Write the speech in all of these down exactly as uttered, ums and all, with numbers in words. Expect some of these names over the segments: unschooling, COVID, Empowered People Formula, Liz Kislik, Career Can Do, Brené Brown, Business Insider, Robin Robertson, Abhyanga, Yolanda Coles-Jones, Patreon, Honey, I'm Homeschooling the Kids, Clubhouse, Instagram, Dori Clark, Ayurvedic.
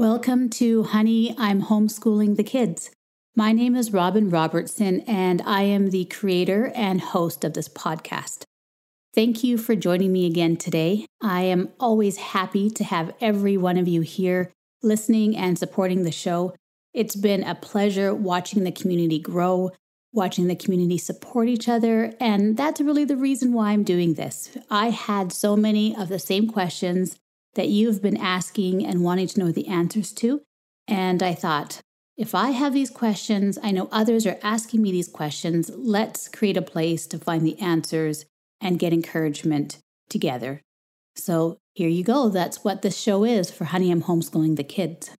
Welcome to Honey, I'm Homeschooling the Kids. My name is Robin Robertson, and I am the creator and host of this podcast. Thank you for joining me again today. I am always happy to have every one of you here listening and supporting the show. It's been a pleasure watching the community grow, watching the community support each other, and that's really the reason why I'm doing this. I had so many of the same questions that you've been asking and wanting to know the answers to. And I thought, if I have these questions, I know others are asking me these questions. Let's create a place to find the answers and get encouragement together. So here you go. That's what this show is for Honey, I'm Homeschooling the Kids.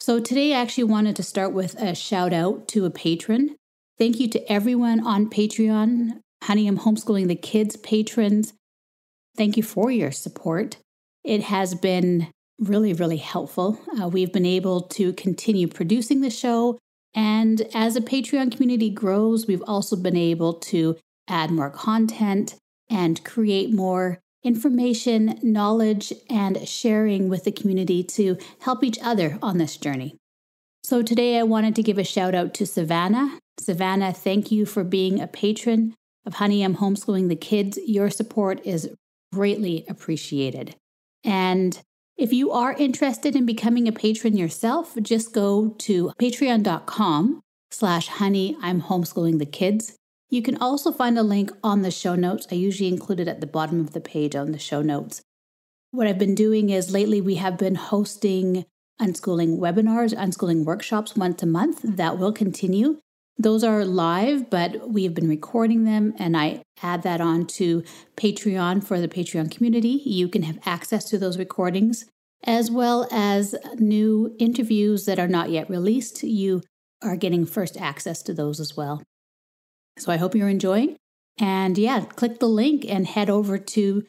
So today I actually wanted to start with a shout out to a patron. Thank you to everyone on Patreon, Honey, I'm Homeschooling the Kids patrons. Thank you for your support. It has been really, really helpful. Uh, we've been able to continue producing the show. And as the Patreon community grows, we've also been able to add more content and create more information, knowledge, and sharing with the community to help each other on this journey. So today I wanted to give a shout out to Savannah. Savannah, thank you for being a patron of Honey, I'm Homeschooling the Kids. Your support is greatly appreciated. And if you are interested in becoming a patron yourself, just go to patreon.com slash honey, I'm homeschooling the kids. You can also find a link on the show notes. I usually include it at the bottom of the page on the show notes. What I've been doing is lately we have been hosting unschooling webinars, unschooling workshops once a month that will continue. Those are live, but we've been recording them, and I add that on to Patreon for the Patreon community. You can have access to those recordings, as well as new interviews that are not yet released. You are getting first access to those as well. So I hope you're enjoying. And yeah, click the link and head over to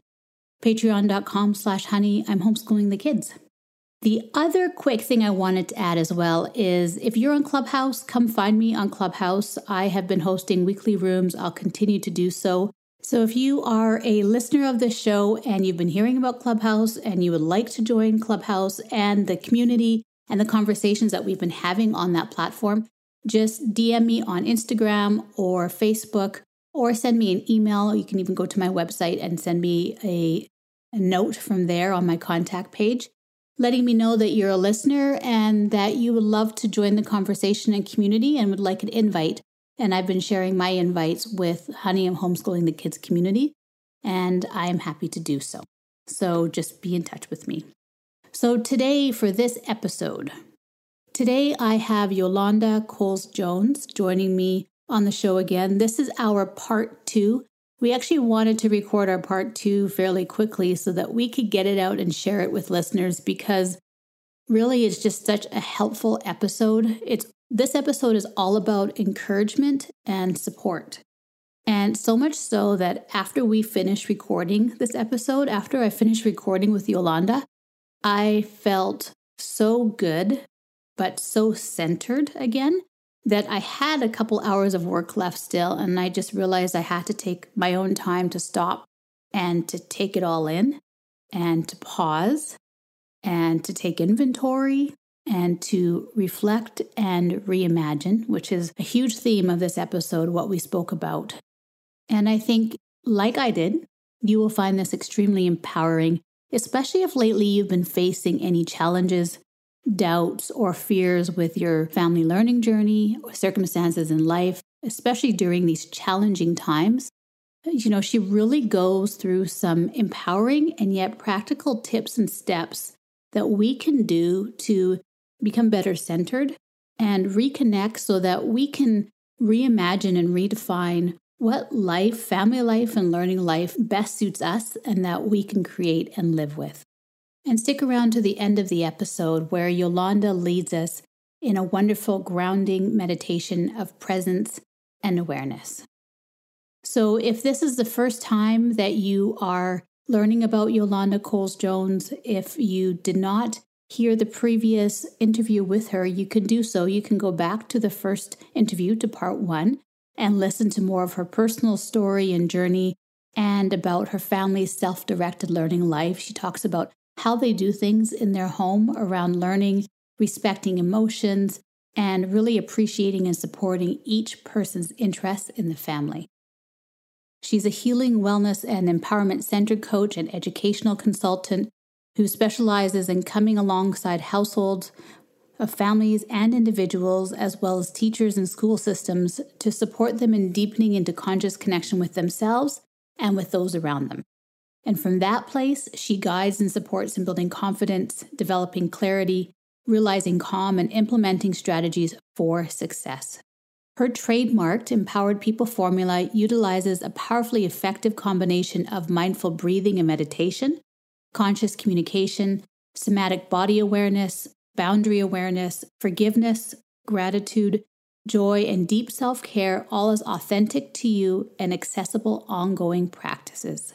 patreon.com slash honey, I'm homeschooling the kids. The other quick thing I wanted to add as well is if you're on Clubhouse, come find me on Clubhouse. I have been hosting weekly rooms. I'll continue to do so. So if you are a listener of this show and you've been hearing about Clubhouse and you would like to join Clubhouse and the community and the conversations that we've been having on that platform, just D M me on Instagram or Facebook or send me an email. You can even go to my website and send me a, a note from there on my contact page, letting me know that you're a listener and that you would love to join the conversation and community and would like an invite. And I've been sharing my invites with Honey, I'm Homeschooling the Kids community, and I am happy to do so. So just be in touch with me. So today for this episode, today I have Yolanda Coles-Jones joining me on the show again. This is our part two. We actually wanted to record our part two fairly quickly so that we could get it out and share it with listeners because really it's just such a helpful episode. It's this episode is all about encouragement and support. And so much so that after we finish recording this episode, after I finished recording with Yolanda, I felt so good, but so centered again, that I had a couple hours of work left still, and I just realized I had to take my own time to stop and to take it all in and to pause and to take inventory and to reflect and reimagine, which is a huge theme of this episode, what we spoke about. And I think, like I did, you will find this extremely empowering, especially if lately you've been facing any challenges, doubts, or fears with your family learning journey or circumstances in life, especially during these challenging times. You know, she really goes through some empowering and yet practical tips and steps that we can do to become better centered and reconnect so that we can reimagine and redefine what life, family life, and learning life best suits us and that we can create and live with. And stick around to the end of the episode where Yolanda leads us in a wonderful grounding meditation of presence and awareness. So if this is the first time that you are learning about Yolanda Coles-Jones, if you did not hear the previous interview with her, you can do so. You can go back to the first interview, to part one, and listen to more of her personal story and journey and about her family's self-directed learning life. She talks about how they do things in their home around learning, respecting emotions, and really appreciating and supporting each person's interests in the family. She's a healing, wellness, and empowerment-centered coach and educational consultant who specializes in coming alongside households of families and individuals, as well as teachers and school systems, to support them in deepening into conscious connection with themselves and with those around them. And from that place, she guides and supports in building confidence, developing clarity, realizing calm, and implementing strategies for success. Her trademarked Empowered People Formula utilizes a powerfully effective combination of mindful breathing and meditation, conscious communication, somatic body awareness, boundary awareness, forgiveness, gratitude, joy, and deep self-care, all as authentic to you and accessible ongoing practices.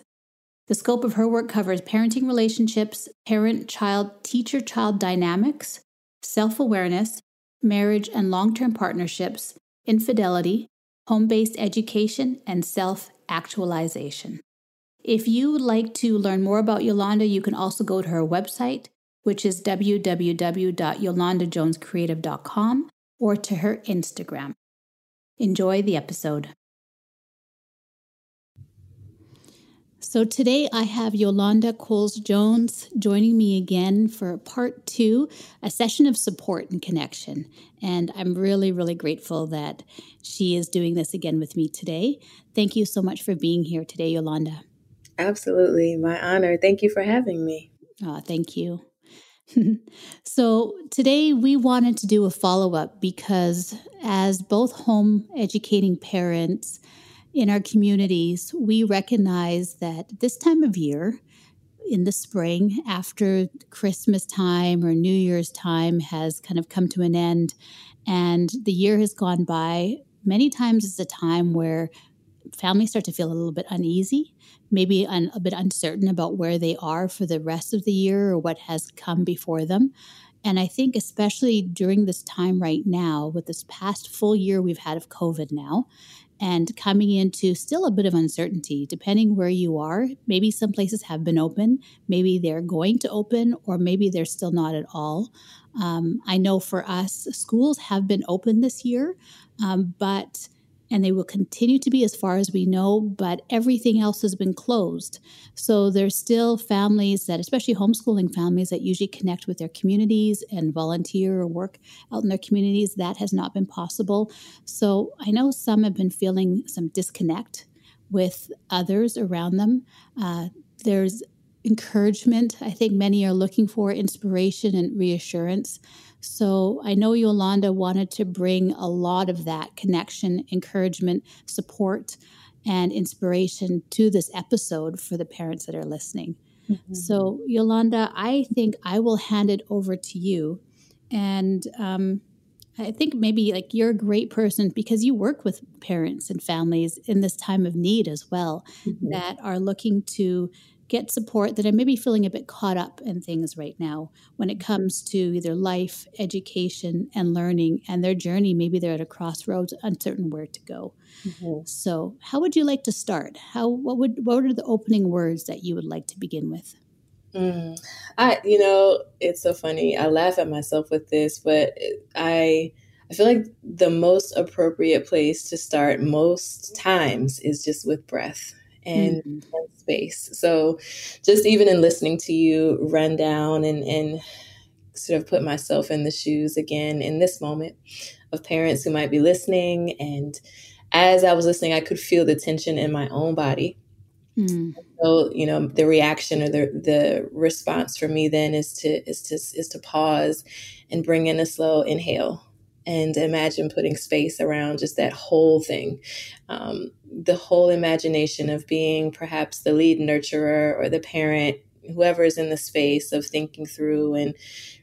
The scope of her work covers parenting relationships, parent-child, teacher-child dynamics, self-awareness, marriage and long-term partnerships, infidelity, home-based education, and self-actualization. If you would like to learn more about Yolanda, you can also go to her website, which is w w w dot yolanda jones creative dot com, or to her Instagram. Enjoy the episode. So today I have Yolanda Coles-Jones joining me again for part two, a session of support and connection. And I'm really, really grateful that she is doing this again with me today. Thank you so much for being here today, Yolanda. Absolutely. My honor. Thank you for having me. Oh, thank you. So today we wanted to do a follow-up because as both home educating parents in our communities, we recognize that this time of year in the spring, after Christmas time or New Year's time has kind of come to an end and the year has gone by, many times it's a time where families start to feel a little bit uneasy, maybe un, a bit uncertain about where they are for the rest of the year or what has come before them. And I think especially during this time right now, with this past full year we've had of COVID now, and coming into still a bit of uncertainty, depending where you are, maybe some places have been open, maybe they're going to open, or maybe they're still not at all. Um, I know for us, schools have been open this year, um, but... and they will continue to be as far as we know, but everything else has been closed. So there's still families that, especially homeschooling families that usually connect with their communities and volunteer or work out in their communities, that has not been possible. So I know some have been feeling some disconnect with others around them. Uh, there's encouragement. I think many are looking for inspiration and reassurance. So I know Yolanda wanted to bring a lot of that connection, encouragement, support, and inspiration to this episode for the parents that are listening. Mm-hmm. So Yolanda, I think I will hand it over to you. And um, I think maybe like you're a great person because you work with parents and families in this time of need as well, mm-hmm. that are looking to get support, that I may be feeling a bit caught up in things right now when it comes to either life, education, and learning and their journey. Maybe they're at a crossroads, uncertain where to go. Mm-hmm. So how would you like to start? How, what would, what are the opening words that you would like to begin with? Mm. I, you know, it's so funny. I laugh at myself with this, but I, I feel like the most appropriate place to start most times is just with breath. And mm-hmm. space. So just even in listening to you run down and, and sort of put myself in the shoes again in this moment of parents who might be listening. And as I was listening, I could feel the tension in my own body. Mm. So, you know, the reaction or the, the response for me then is to, is to, is to pause and bring in a slow inhale. And imagine putting space around just that whole thing, um, the whole imagination of being perhaps the lead nurturer or the parent, whoever is in the space of thinking through and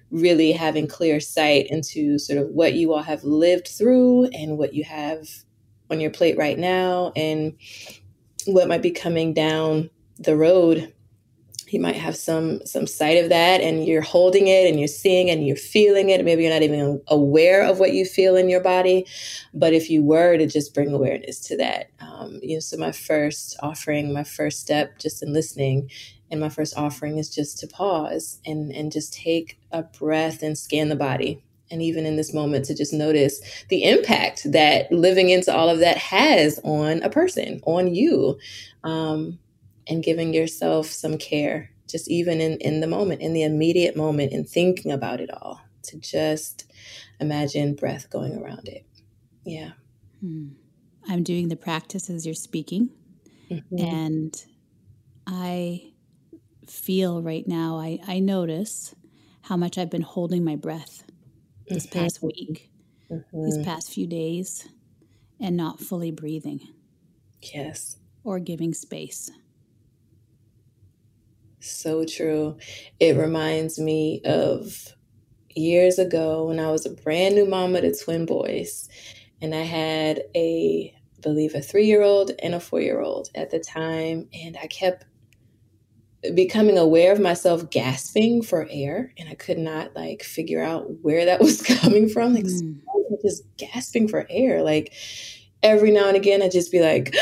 really having clear sight into sort of what you all have lived through and what you have on your plate right now and what might be coming down the road. You might have some some sight of that and you're holding it and you're seeing it and you're feeling it. Maybe you're not even aware of what you feel in your body. But if you were to just bring awareness to that, um, you know, so my first offering, my first step just in listening and my first offering is just to pause and, and just take a breath and scan the body. And even in this moment, to just notice the impact that living into all of that has on a person, on you, um, and giving yourself some care, just even in, in the moment, in the immediate moment, in thinking about it all, to just imagine breath going around it. Yeah. Hmm. I'm doing the practice as you're speaking, mm-hmm. and I feel right now, I, I notice how much I've been holding my breath this past week, mm-hmm. these past few days, and not fully breathing. Yes. Or giving space. So true. It reminds me of years ago when I was a brand new mama to twin boys, and I had a, I believe, a three-year-old and a four-year-old at the time, and I kept becoming aware of myself gasping for air, and I could not like figure out where that was coming from. Like mm. just gasping for air. Like every now and again, I'd just be like,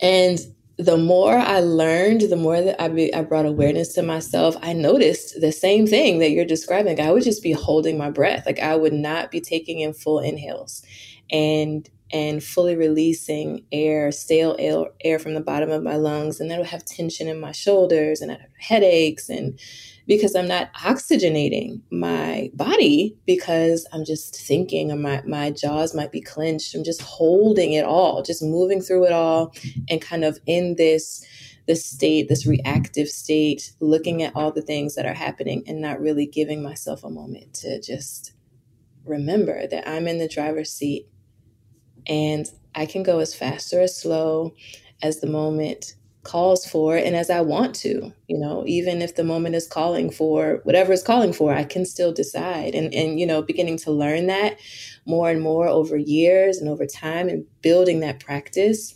and the more I learned, the more that I, be, I brought awareness to myself, I noticed the same thing that you're describing. I would just be holding my breath. Like I would not be taking in full inhales and and fully releasing air, stale air, air from the bottom of my lungs. And that would have tension in my shoulders, and I'd have headaches, and because I'm not oxygenating my body, because I'm just thinking, or my, my jaws might be clenched. I'm just holding it all, just moving through it all, and kind of in this, this state, this reactive state, looking at all the things that are happening and not really giving myself a moment to just remember that I'm in the driver's seat. And I can go as fast or as slow as the moment calls for and as I want to, you know, even if the moment is calling for whatever it's calling for, I can still decide. And, and, you know, beginning to learn that more and more over years and over time and building that practice.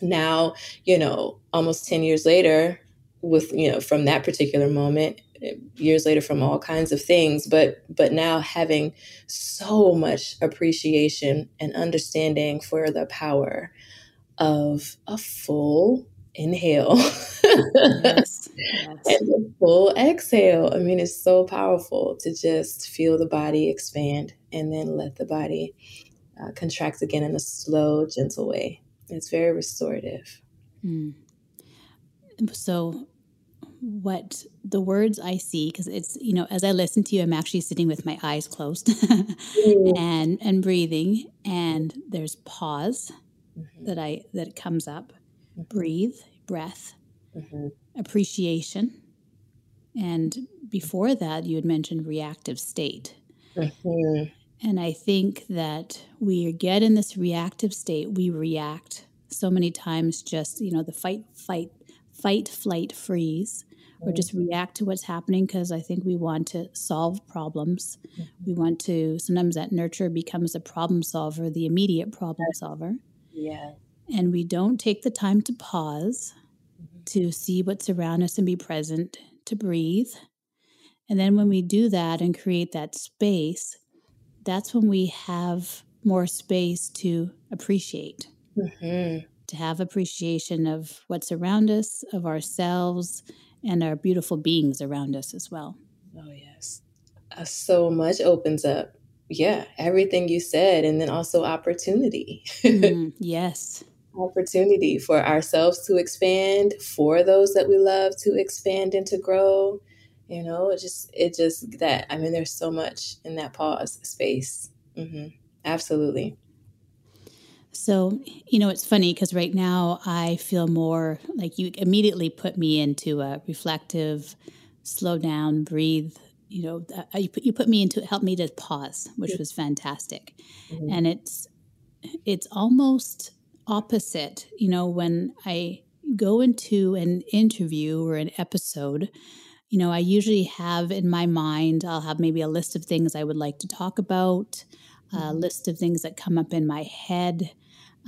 Now, you know, almost ten years later with, you know, from that particular moment, years later from all kinds of things, but but now having so much appreciation and understanding for the power of a full inhale. Yes, yes. And a full exhale. I mean, it's so powerful to just feel the body expand and then let the body uh, contract again in a slow, gentle way. It's very restorative. Mm. So what the words I see, because it's, you know, as I listen to you, I'm actually sitting with my eyes closed mm. and and breathing. And there's pause mm-hmm. that I that comes up, mm-hmm. breathe, breath, mm-hmm. appreciation. And before that, you had mentioned reactive state. Mm-hmm. And I think that we get in this reactive state, we react so many times, just, you know, the fight, fight, fight, flight, freeze. Or just react to what's happening because I think we want to solve problems. Mm-hmm. We want to, sometimes that nurture becomes a problem solver, the immediate problem solver. Yeah. And we don't take the time to pause, mm-hmm. to see what's around us and be present, to breathe. And then when we do that and create that space, that's when we have more space to appreciate, mm-hmm. to have appreciation of what's around us, of ourselves, and our beautiful beings around us as well. Oh, yes. Uh, so much opens up. Yeah, everything you said. And then also opportunity. Mm, yes. Opportunity for ourselves to expand, for those that we love to expand and to grow. You know, it just, it just that, I mean, there's so much in that pause space. Mm-hmm. Absolutely. So, you know, it's funny because right now I feel more like you immediately put me into a reflective, slow down, breathe, you know, you put, you put me into, help me to pause, which was fantastic. Mm-hmm. And it's, it's almost opposite, you know, when I go into an interview or an episode, you know, I usually have in my mind, I'll have maybe a list of things I would like to talk about, mm-hmm. a list of things that come up in my head.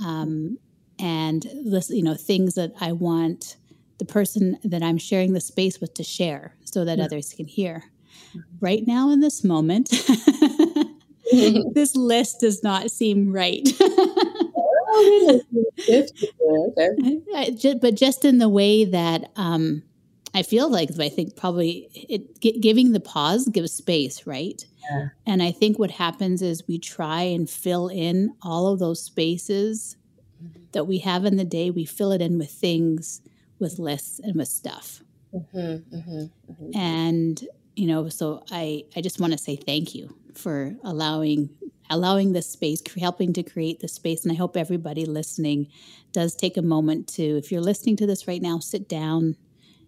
Um, and this, you know, things that I want the person that I'm sharing the space with to share so that yeah. others can hear. Mm-hmm. Right now in this moment, mm-hmm. this list does not seem right. Oh, really? Okay. But just in the way that um, I feel like, I think probably it, giving the pause gives space, right? Yeah. And I think what happens is we try and fill in all of those spaces that we have in the day. We fill it in with things, with lists, and with stuff. Mm-hmm, mm-hmm, mm-hmm. And, you know, so I, I just want to say thank you for allowing allowing this space, helping to create this space. And I hope everybody listening does take a moment to, if you're listening to this right now, sit down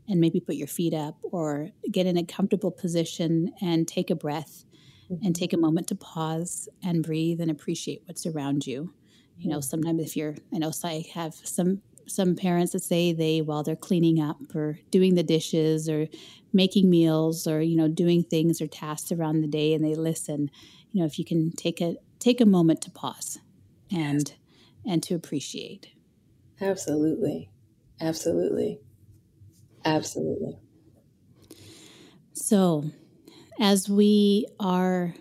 and maybe put your feet up or get in a comfortable position and take a breath, mm-hmm. and take a moment to pause and breathe and appreciate what's around you. Mm-hmm. You know, sometimes if you're, I know I have some Some parents that say they, while they're cleaning up or doing the dishes or making meals or, you know, doing things or tasks around the day, and they listen, you know, if you can take a, take a moment to pause and, yes. and to appreciate. Absolutely. Absolutely. Absolutely. So as we are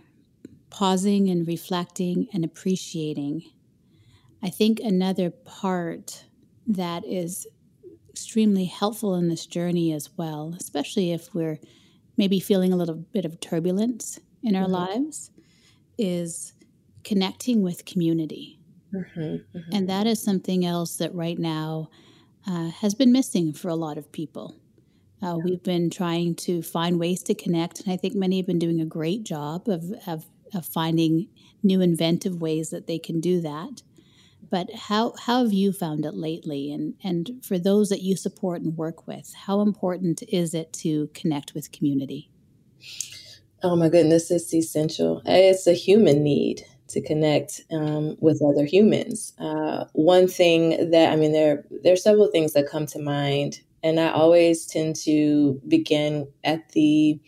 pausing and reflecting and appreciating, I think another part that is extremely helpful in this journey as well, especially if we're maybe feeling a little bit of turbulence in our mm-hmm. lives, is connecting with community. Mm-hmm. Mm-hmm. And that is something else that right now uh, has been missing for a lot of people. Uh, yeah. We've been trying to find ways to connect, and I think many have been doing a great job of, of, of finding new inventive ways that they can do that. But how, how have you found it lately? And, and for those that you support and work with, how important is it to connect with community? Oh, my goodness, it's essential. It's a human need to connect um, with other humans. Uh, one thing that, I mean, there, there are several things that come to mind, and I always tend to begin at the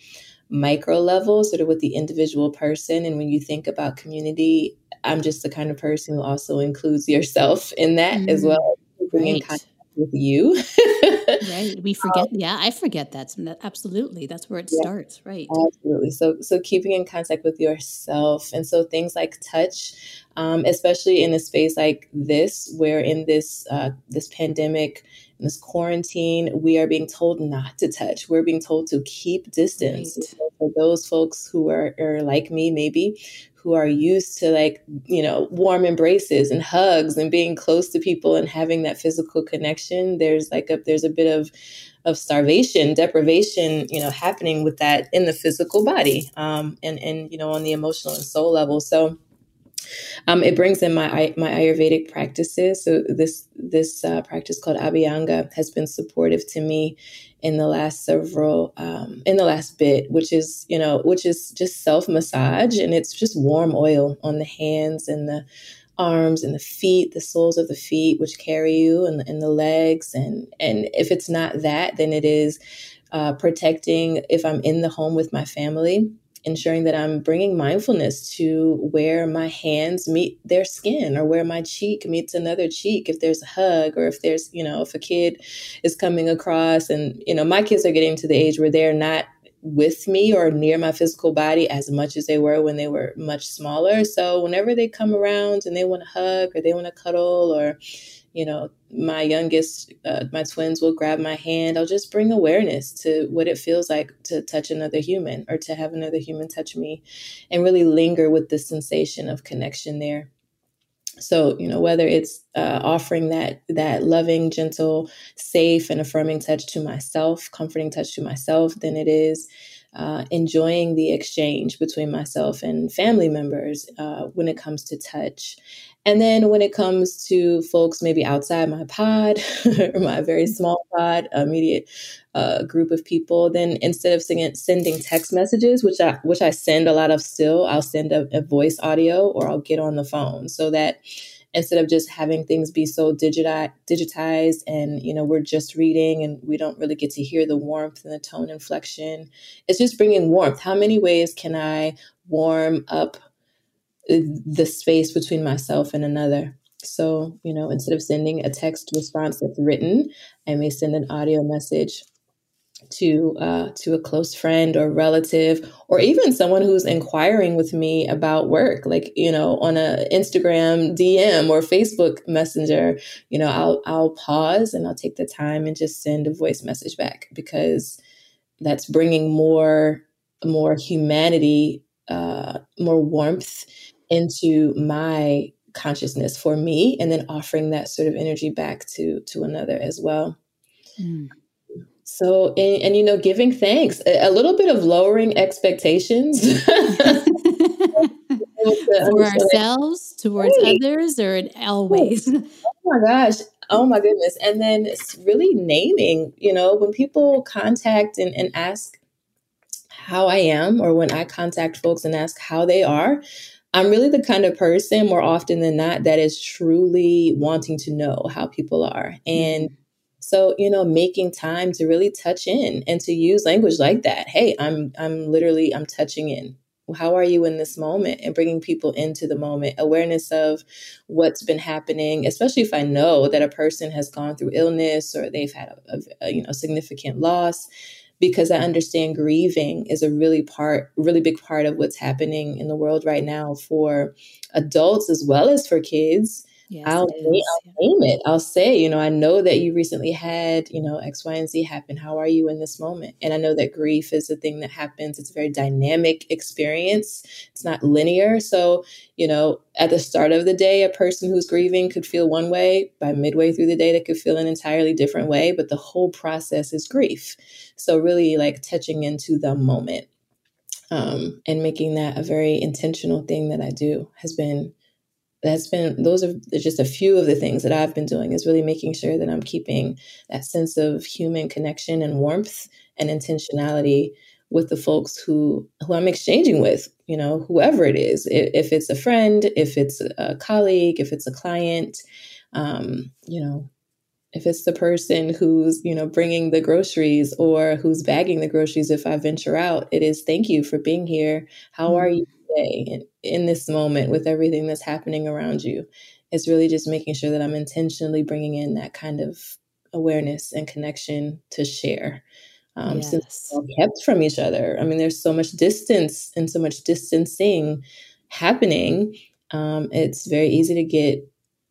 micro level, sort of with the individual person. And when you think about community, I'm just the kind of person who also includes yourself in that, mm-hmm. as well. Being right. in contact with you. Right. We forget. Um, yeah, I forget that. Absolutely. That's where it yeah, starts. Right. Absolutely. So, so keeping in contact with yourself. And so things like touch, um, especially in a space like this, where in this, uh, this pandemic, in this quarantine, we are being told not to touch. We're being told to keep distance. Right. So for those folks who are, are like me, maybe, who are used to, like, you know, warm embraces and hugs and being close to people and having that physical connection, there's like a, there's a bit of, of starvation, deprivation, you know, happening with that in the physical body, um, and, and, you know, on the emotional and soul level. So Um, it brings in my my Ayurvedic practices. So this this uh, practice called Abhyanga has been supportive to me in the last several um, in the last bit, which is you know which is just self massage, and it's just warm oil on the hands and the arms and the feet, the soles of the feet, which carry you, and, and the legs, and and if it's not that, then it is uh, protecting. If I'm in the home with my family, ensuring that I'm bringing mindfulness to where my hands meet their skin or where my cheek meets another cheek. If there's a hug, or if there's, you know, if a kid is coming across, and, you know, my kids are getting to the age where they're not with me or near my physical body as much as they were when they were much smaller. So whenever they come around and they want to hug or they want to cuddle, or, you know, my youngest, uh, my twins will grab my hand. I'll just bring awareness to what it feels like to touch another human or to have another human touch me, and really linger with the sensation of connection there. So, you know, whether it's uh, offering that that loving, gentle, safe, and affirming touch to myself, comforting touch to myself, then it is Uh, enjoying the exchange between myself and family members uh, when it comes to touch. And then when it comes to folks maybe outside my pod, or my very small pod, immediate uh, group of people, then instead of sing- sending text messages, which I, which I send a lot of still, I'll send a, a voice audio, or I'll get on the phone, so that instead of just having things be so digiti- digitized and, you know, we're just reading and we don't really get to hear the warmth and the tone inflection. It's just bringing warmth. How many ways can I warm up the space between myself and another? So, you know, instead of sending a text response that's written, I may send an audio message to uh, to a close friend or relative, or even someone who's inquiring with me about work, like, you know, on a Instagram D M or Facebook Messenger, you know, I'll I'll pause and I'll take the time and just send a voice message back, because that's bringing more more humanity, uh, more warmth into my consciousness for me, and then offering that sort of energy back to to another as well. Mm. So, and, and, you know, giving thanks, a, a little bit of lowering expectations for ourselves, towards hey. others, or in always. Oh my gosh. Oh my goodness. And then it's really naming, you know, when people contact and, and ask how I am, or when I contact folks and ask how they are, I'm really the kind of person more often than not that is truly wanting to know how people are. And so, you know, making time to really touch in and to use language like that. Hey, I'm I'm literally I'm touching in. How are you in this moment? And bringing people into the moment, awareness of what's been happening, especially if I know that a person has gone through illness or they've had a, a you know significant loss, because I understand grieving is a really part, really big part of what's happening in the world right now for adults as well as for kids. Yes, I'll, name, I'll name it. I'll say, you know, I know that you recently had, you know, X, Y, and Z happen. How are you in this moment? And I know that grief is a thing that happens. It's a very dynamic experience. It's not linear. So, you know, at the start of the day, a person who's grieving could feel one way. By midway through the day, they could feel an entirely different way. But the whole process is grief. So really like touching into the moment um, and making that a very intentional thing that I do has been That's been, those are just a few of the things that I've been doing, is really making sure that I'm keeping that sense of human connection and warmth and intentionality with the folks who, who I'm exchanging with, you know, whoever it is, if it's a friend, if it's a colleague, if it's a client, um, you know, if it's the person who's, you know, bringing the groceries or who's bagging the groceries. If I venture out, it is, thank you for being here. How are you today in, in this moment with everything that's happening around you? It's really just making sure that I'm intentionally bringing in that kind of awareness and connection to share. Um, yes. Since we're all kept from each other. I mean, there's so much distance and so much distancing happening. Um, it's very easy to get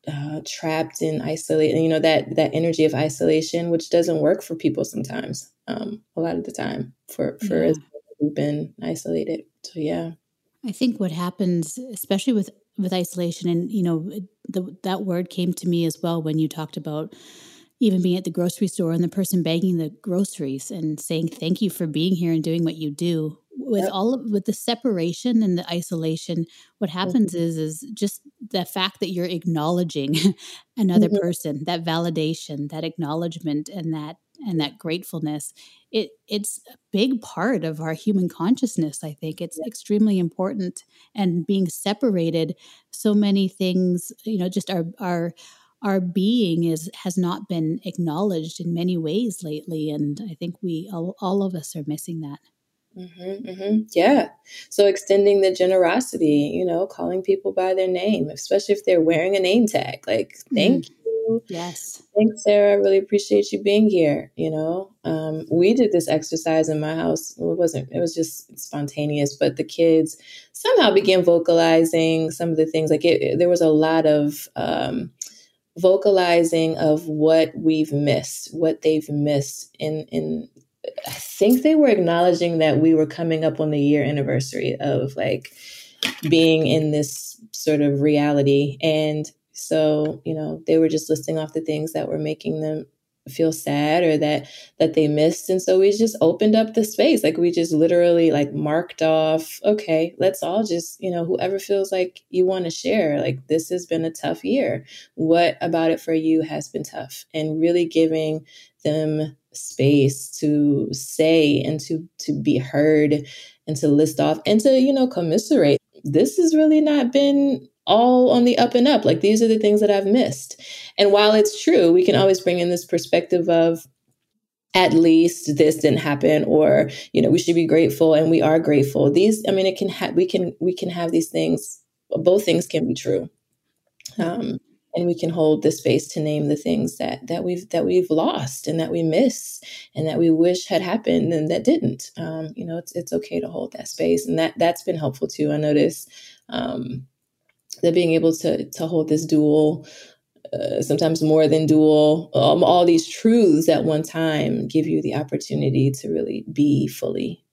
uh, trapped in isolation, you know, that, that energy of isolation, which doesn't work for people sometimes, um, a lot of the time for, for yeah. as we've been isolated. So, yeah. I think what happens, especially with, with isolation, and, you know, the, that word came to me as well when you talked about even being at the grocery store and the person bagging the groceries and saying, thank you for being here and doing what you do. With yep. all of, with the separation and the isolation, what happens mm-hmm. is, is just the fact that you're acknowledging another mm-hmm. person, that validation, that acknowledgement, and that, and that gratefulness, it it's a big part of our human consciousness. I think it's yeah. extremely important. And being separated, so many things, you know, just our our our being is has not been acknowledged in many ways lately, and I think we all, all of us are missing that. Mm-hmm, mm-hmm. Yeah. So extending the generosity, you know, calling people by their name, especially if they're wearing a name tag, like thank mm-hmm. you. Yes. Thanks, Sarah. I really appreciate you being here. You know, um, we did this exercise in my house. Well, it wasn't, it was just spontaneous, but the kids somehow began vocalizing some of the things. Like it, it, there was a lot of um, vocalizing of what we've missed, what they've missed in, in, I think they were acknowledging that we were coming up on the year anniversary of like being in this sort of reality. And so, you know, they were just listing off the things that were making them feel sad or that that they missed. And so we just opened up the space. Like we just literally like marked off, okay, let's all just, you know, whoever feels like you want to share, like this has been a tough year. What about it for you has been tough? And really giving them space to say and to to be heard and to list off and to, you know, commiserate. This has really not been all on the up and up. Like these are the things that I've missed. And while it's true, we can always bring in this perspective of at least this didn't happen, or, you know, we should be grateful and we are grateful. These, I mean, it can have, we can, we can have these things, both things can be true. Um, and we can hold the space to name the things that that we've that we've lost and that we miss and that we wish had happened and that didn't. Um, you know, it's it's okay to hold that space, and that that's been helpful too. I notice um, that being able to to hold this dual. Uh, sometimes more than dual, um, all these truths at one time give you the opportunity to really be fully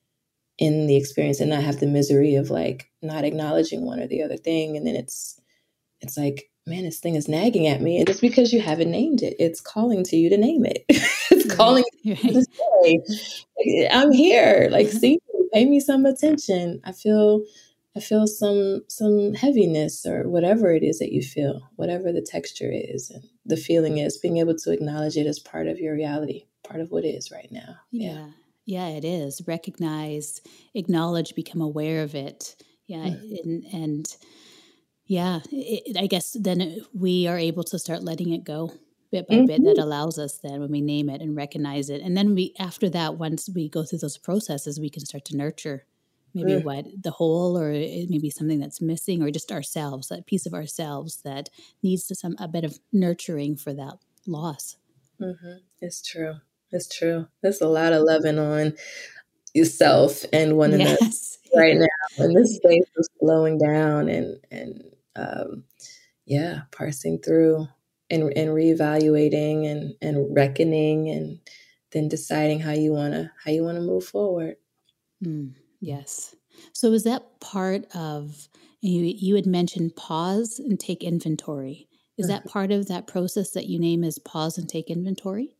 in the experience and not have the misery of like not acknowledging one or the other thing. And then it's, it's like, man, this thing is nagging at me. And just because you haven't named it, it's calling to you to name it. It's right. calling right. you to say, I'm here, like, see, pay me some attention. I feel I feel some some heaviness or whatever it is that you feel, whatever the texture is, and the feeling is, being able to acknowledge it as part of your reality, part of what is right now. Yeah. Yeah, yeah it is. Recognize, acknowledge, become aware of it. Yeah. Mm-hmm. And, and yeah, it, I guess then we are able to start letting it go bit by mm-hmm. bit. That allows us then when we name it and recognize it. And then we, after that, once we go through those processes, we can start to nurture maybe mm. what the whole, or maybe something that's missing, or just ourselves, that piece of ourselves that needs to some a bit of nurturing for that loss. Mm-hmm. It's true. It's true. There's a lot of loving on yourself and one yes. another right now. And this space is slowing down and and um, yeah, parsing through and and reevaluating and and reckoning, and then deciding how you wanna how you wanna move forward. Mm. Yes. So is that part of, you, you had mentioned pause and take inventory. Is that part of that process that you name as pause and take inventory?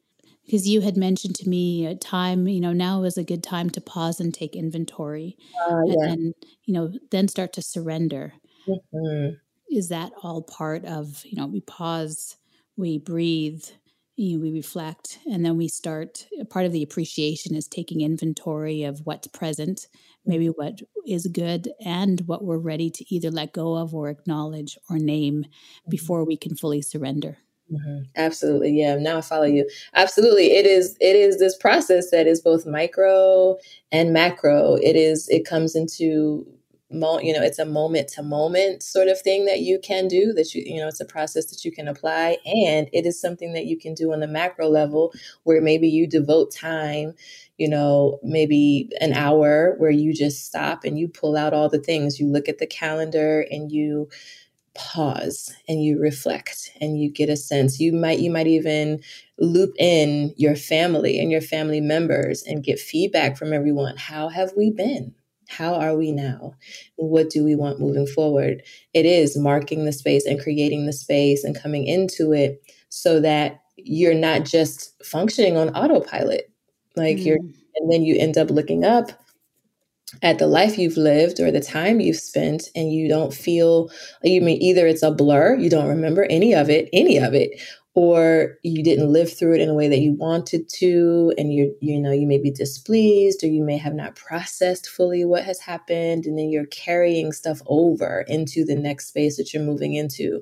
Because you had mentioned to me a time, you know, now is a good time to pause and take inventory uh, yeah. and then, you know, then start to surrender. Mm-hmm. Is that all part of, you know, we pause, we breathe, you know, we reflect, and then we start, part of the appreciation is taking inventory of what's present, maybe what is good and what we're ready to either let go of or acknowledge or name before we can fully surrender. Mm-hmm. Absolutely. Yeah. Now I follow you. Absolutely. It is, it is this process that is both micro and macro. It is, it comes into Mo- you know, it's a moment to moment sort of thing that you can do, that you, you know, it's a process that you can apply. And it is something that you can do on the macro level, where maybe you devote time, you know, maybe an hour, where you just stop and you pull out all the things. You look at the calendar and you pause and you reflect and you get a sense. You might, you might even loop in your family and your family members and get feedback from everyone. How have we been? How are we now? What do we want moving forward? It is marking the space and creating the space and coming into it so that you're not just functioning on autopilot. Like mm-hmm. you're, and then you end up looking up at the life you've lived or the time you've spent, and you don't feel, you mean, either it's a blur, you don't remember any of it, any of it, or you didn't live through it in a way that you wanted to, and you're, you know, you may be displeased, or you may have not processed fully what has happened, and then you're carrying stuff over into the next space that you're moving into.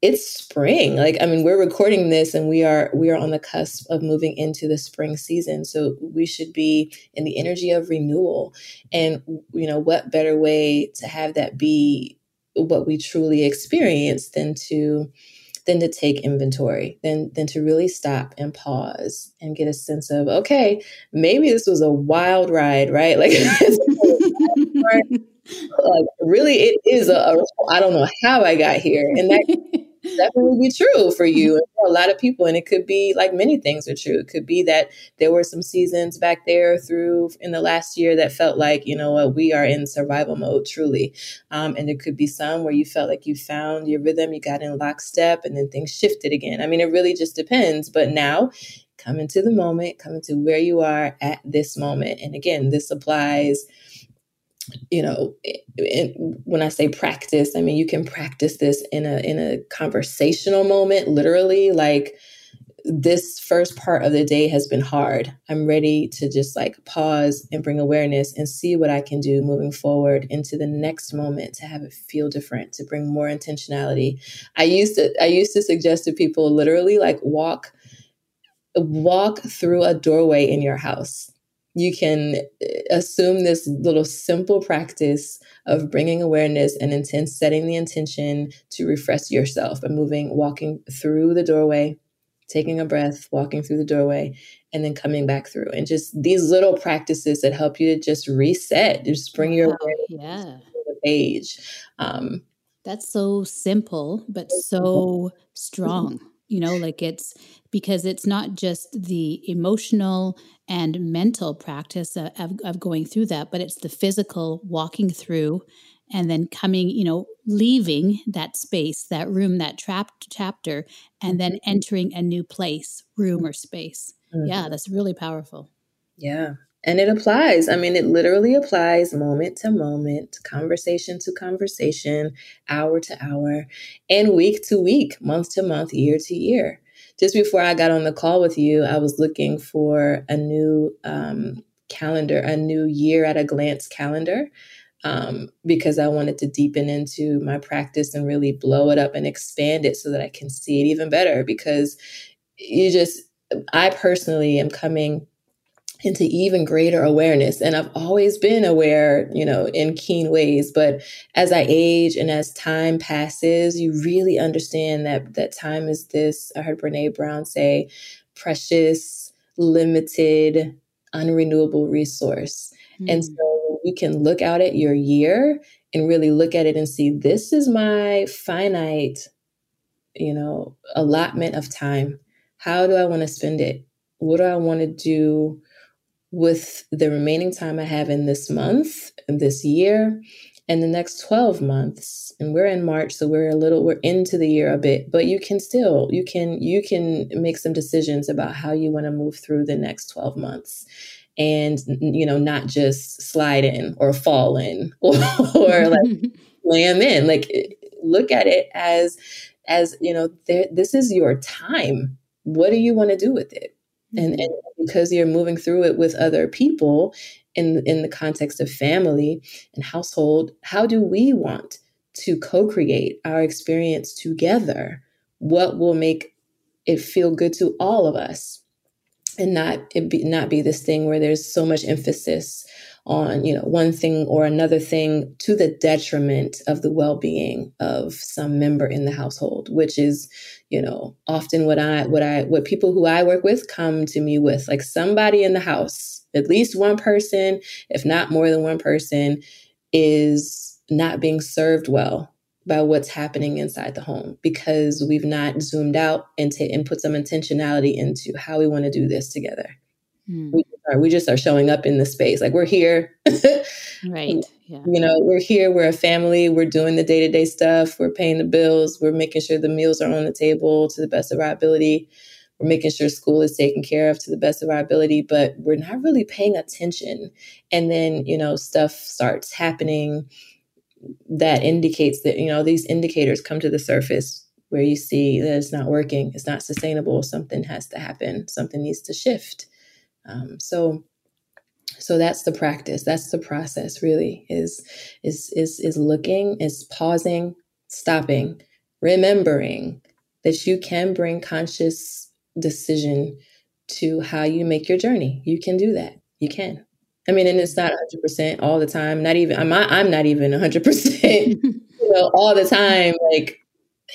It's spring. Like, I mean, we're recording this and we are we are on the cusp of moving into the spring season. So we should be in the energy of renewal. And, you know, what better way to have that be what we truly experience than to than to take inventory, than, than to really stop and pause and get a sense of, okay, maybe this was a wild ride, right? Like, like really, it is a, a, I don't know how I got here. And that definitely be true for you and for a lot of people. And it could be, like, many things are true. It could be that there were some seasons back there through in the last year that felt like, you know what, we are in survival mode, truly. Um, and there could be some where you felt like you found your rhythm, you got in lockstep, and then things shifted again. I mean, it really just depends. But now, come into the moment, come into where you are at this moment. And again, this applies, you know, it, it, when I say practice, I mean, you can practice this in a, in a conversational moment, literally, like, this first part of the day has been hard. I'm ready to just, like, pause and bring awareness and see what I can do moving forward into the next moment to have it feel different, to bring more intentionality. I used to, I used to suggest to people literally, like, walk, walk through a doorway in your house. you can assume this little simple practice of bringing awareness and intent, setting the intention to refresh yourself by moving, walking through the doorway, taking a breath, walking through the doorway, and then coming back through. And just these little practices that help you to just reset, just bring your awareness yeah. to the page. Um, That's so simple, but so strong. You know, like it's because it's not just the emotional and mental practice of, of, of going through that, but it's the physical walking through and then coming, you know, leaving that space, that room, that trapped chapter, and then entering a new place, room or space. Mm-hmm. Yeah, that's really powerful. Yeah. And it applies. I mean, it literally applies moment to moment, conversation to conversation, hour to hour, and week to week, month to month, year to year. Just before I got on the call with you, I was looking for a new um, calendar, a new year at a glance calendar, um, because I wanted to deepen into my practice and really blow it up and expand it so that I can see it even better. Because you just, I personally am coming into even greater awareness. And I've always been aware, you know, in keen ways, but as I age and as time passes, you really understand that that time is this, I heard Brené Brown say, precious, limited, unrenewable resource. Mm-hmm. And so you can look out at your year and really look at it and see, this is my finite, you know, allotment of time. How do I want to spend it? What do I want to do with the remaining time I have in this month, and this year, and the next twelve months? And we're in March, so we're a little, we're into the year a bit, but you can still, you can, you can make some decisions about how you want to move through the next twelve months and, you know, not just slide in or fall in or, or like slam in, like look at it as, as, you know, there, this is your time. What do you want to do with it? And, and because you're moving through it with other people in, in the context of family and household, how do we want to co-create our experience together? What will make it feel good to all of us? And not it be, not be this thing where there's so much emphasis on, you know, one thing or another thing to the detriment of the well-being of some member in the household, which is, you know, often what I what I what people who I work with come to me with, like somebody in the house, at least one person, if not more than one person, is not being served well by what's happening inside the home, because we've not zoomed out and, t- and put some intentionality into how we want to do this together. Mm. We, are, we just are showing up in the space. Like we're here, right? Yeah. You know, we're here, we're a family, we're doing the day-to-day stuff. We're paying the bills. We're making sure the meals are on the table to the best of our ability. We're making sure school is taken care of to the best of our ability, but we're not really paying attention. And then, you know, stuff starts happening that indicates that, you know, these indicators come to the surface where you see that it's not working, it's not sustainable, something has to happen, something needs to shift. Um, so, so that's the practice, that's the process really is, is, is, is looking, is pausing, stopping, remembering that you can bring conscious decision to how you make your journey. You can do that. You can. I mean, and it's not one hundred percent all the time. Not even, I'm, I'm not even one hundred percent, you know, all the time, like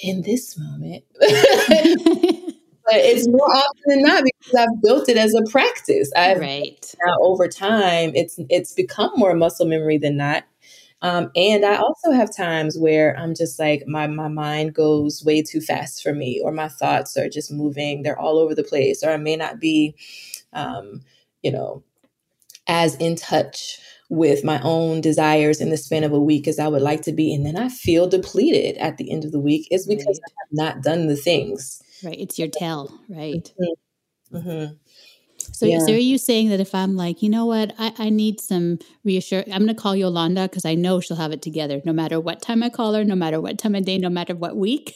in this moment. But it's more often than not because I've built it as a practice. I've right. Now over time, it's it's become more muscle memory than not. Um, and I also have times where I'm just like, my, my mind goes way too fast for me, or my thoughts are just moving. They're all over the place, or I may not be, um, you know, as in touch with my own desires in the span of a week as I would like to be. And then I feel depleted at the end of the week. It's because right. I have not done the things. Right. It's your tell, right? Mm-hmm. Mm-hmm. So, yeah. So are you saying that if I'm like, you know what, I, I need some reassurance, I'm going to call Yolanda because I know she'll have it together no matter what time I call her, no matter what time of day, no matter what week.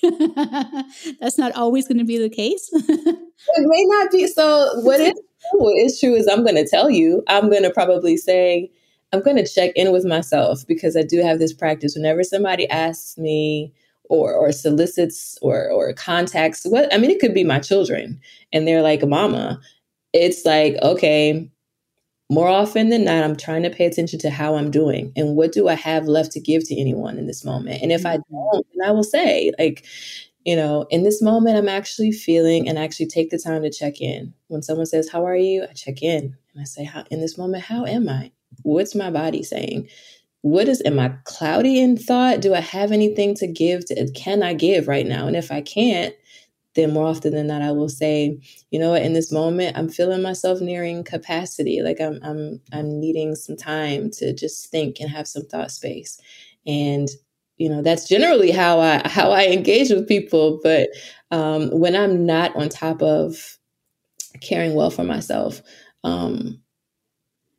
That's not always going to be the case. It may not be. So what is What is true is I'm going to tell you, I'm going to probably say, I'm going to check in with myself, because I do have this practice. Whenever somebody asks me or or solicits or or contacts, what I mean, it could be my children, and they're like, Mama, it's like, okay, More often than not, I'm trying to pay attention to how I'm doing and what do I have left to give to anyone in this moment. And if I don't, then I will say, like, you know, in this moment, I'm actually feeling, and actually take the time to check in. When someone says, how are you? I check in and I say, how, in this moment, how am I? What's my body saying? What is, am I cloudy in thought? Do I have anything to give? To, can I give right now? And if I can't, then more often than not, I will say, you know what, in this moment, I'm feeling myself nearing capacity. Like I'm, I'm, I'm needing some time to just think and have some thought space. And, you know, that's generally how I, how I engage with people. But um, when I'm not on top of caring well for myself, um,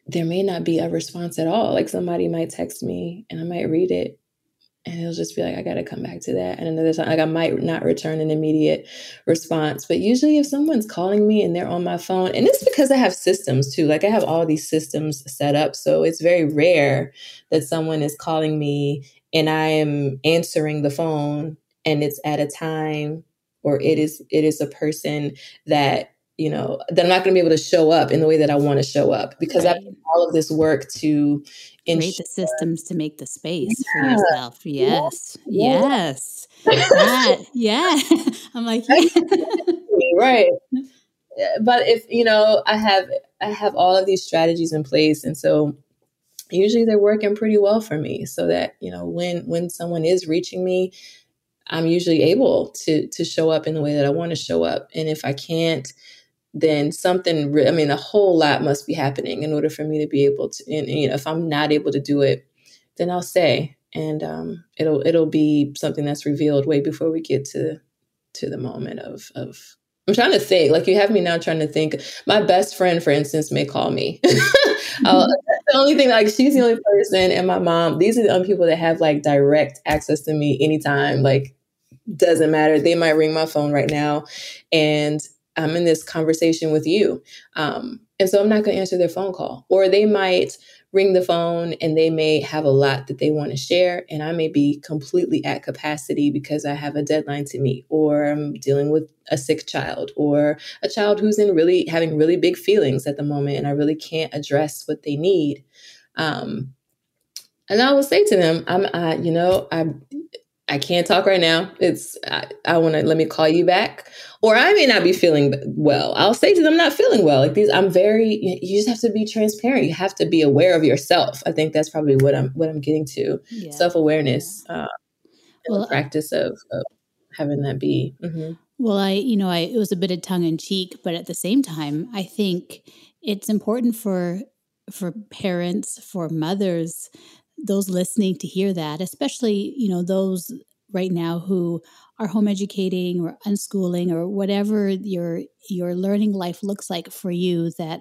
there may not be a response at all. Like somebody might text me and I might read it. And it'll just be like, I got to come back to that. And another time, like I might not return an immediate response. But usually if someone's calling me and they're on my phone, and it's because I have systems too, like I have all these systems set up. So it's very rare that someone is calling me and I am answering the phone and it's at a time, or it is, it is a person that, you know, that I'm not going to be able to show up in the way that I want to show up, because right. I've done all of this work to create the systems to make the space yeah. for yourself. Yes. Yeah. Yes. Yeah. yeah. I'm like, yeah. right. But if, you know, I have, I have all of these strategies in place. And so usually they're working pretty well for me, so that, you know, when, when someone is reaching me, I'm usually able to, to show up in the way that I want to show up. And if I can't, then something, I mean, a whole lot must be happening in order for me to be able to, and, and you know, if I'm not able to do it, then I'll say, and um, it'll, it'll be something that's revealed way before we get to, to the moment of, of, I'm trying to think, like you have me now trying to think. My best friend, for instance, may call me. Mm-hmm. uh, that's the only thing, like she's the only person, and my mom, these are the only people that have like direct access to me anytime, like doesn't matter. They might ring my phone right now and I'm in this conversation with you. Um, and so I'm not going to answer their phone call, or they might ring the phone and they may have a lot that they want to share. And I may be completely at capacity because I have a deadline to meet, or I'm dealing with a sick child, or a child who's in really having really big feelings at the moment. And I really can't address what they need. Um, and I will say to them, I'm, uh, you know, I'm, I can't talk right now. It's, I, I want to, let me call you back. Or I may not be feeling well. I'll say to them, I'm not feeling well. Like these, I'm very, you just have to be transparent. You have to be aware of yourself. I think that's probably what I'm, what I'm getting to. Yeah. Self-awareness, yeah. Uh, and well, the practice of, of having that be. Mm-hmm. Well, I, you know, I, it was a bit of tongue in cheek, but at the same time, I think it's important for, for parents, for mothers, those listening to hear that, especially, you know, those right now who are home educating or unschooling or whatever your your learning life looks like for you, that,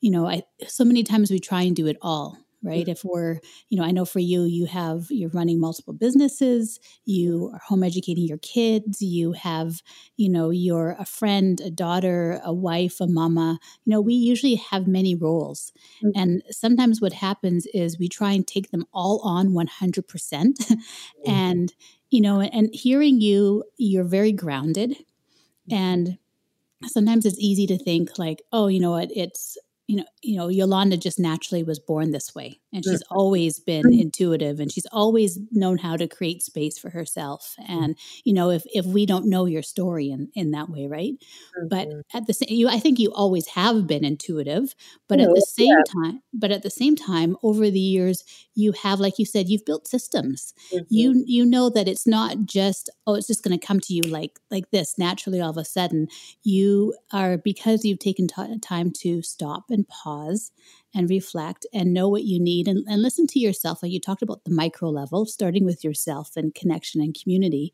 you know, I so many times we try and do it all, right? Mm-hmm. If we're, you know, I know for you, you have, you're running multiple businesses, you are home educating your kids, you have, you know, you're a friend, a daughter, a wife, a mama, you know, we usually have many roles. Mm-hmm. And sometimes what happens is we try and take them all on one hundred percent. Mm-hmm. And, you know, and hearing you, you're very grounded. Mm-hmm. And sometimes it's easy to think like, oh, you know what, it's, you know, you know, Yolanda just naturally was born this way, and she's always been intuitive, and she's always known how to create space for herself. And, you know, if, if we don't know your story in, in that way, right? Mm-hmm. But at the same, you, I think you always have been intuitive, but you at know, the same yeah. time, but at the same time, over the years, you have, like you said, you've built systems. Mm-hmm. You, you know that it's not just, oh, it's just going to come to you like, like this naturally all of a sudden. You are, because you've taken t- time to stop and pause and reflect and know what you need, and, and listen to yourself. Like you talked about the micro level, starting with yourself and connection and community,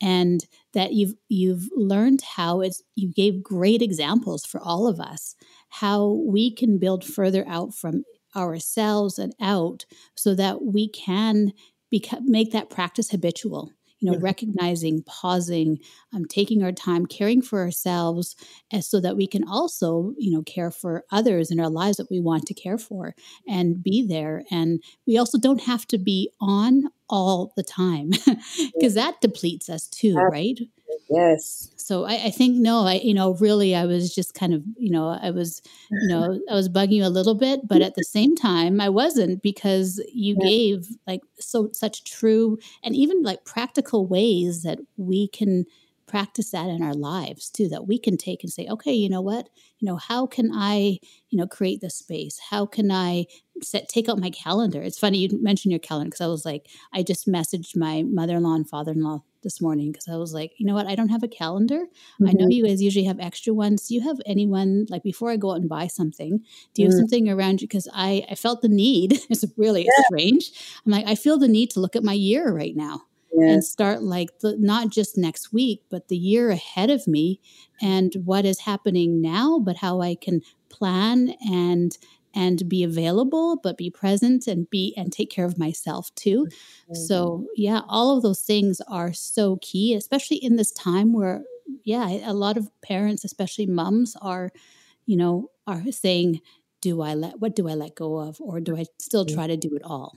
and that you've, you've learned how it's, you gave great examples for all of us, how we can build further out from ourselves and out so that we can beca- make that practice habitual. You know, mm-hmm. recognizing, pausing, um, taking our time, caring for ourselves, as so that we can also, you know, care for others in our lives that we want to care for and be there. And we also don't have to be on all the time, because that depletes us too, right? Yes. So I, I think, no, I, you know, really, I was just kind of, you know, I was, you know, I was bugging you a little bit, but at the same time, I wasn't, because you yeah. gave like so such true and even like practical ways that we can practice that in our lives too, that we can take and say, okay, you know what, you know, how can I, you know, create this space? How can I set, take out my calendar? It's funny you mentioned your calendar, because I was like, I just messaged my mother-in-law and father-in-law this morning, because I was like, you know what, I don't have a calendar. Mm-hmm. I know you guys usually have extra ones. Do you have anyone, like before I go out and buy something, do you mm-hmm. have something around you? Because I, I felt the need. It's really yeah. strange. I'm like, I feel the need to look at my year right now. Yes. And start like the, not just next week, but the year ahead of me, and what is happening now, but how I can plan and and be available, but be present and be and take care of myself too. Mm-hmm. So yeah, all of those things are so key, especially in this time where yeah, a lot of parents, especially moms, are you know are saying, "Do I let what do I let go of, or do I still try to do it all?"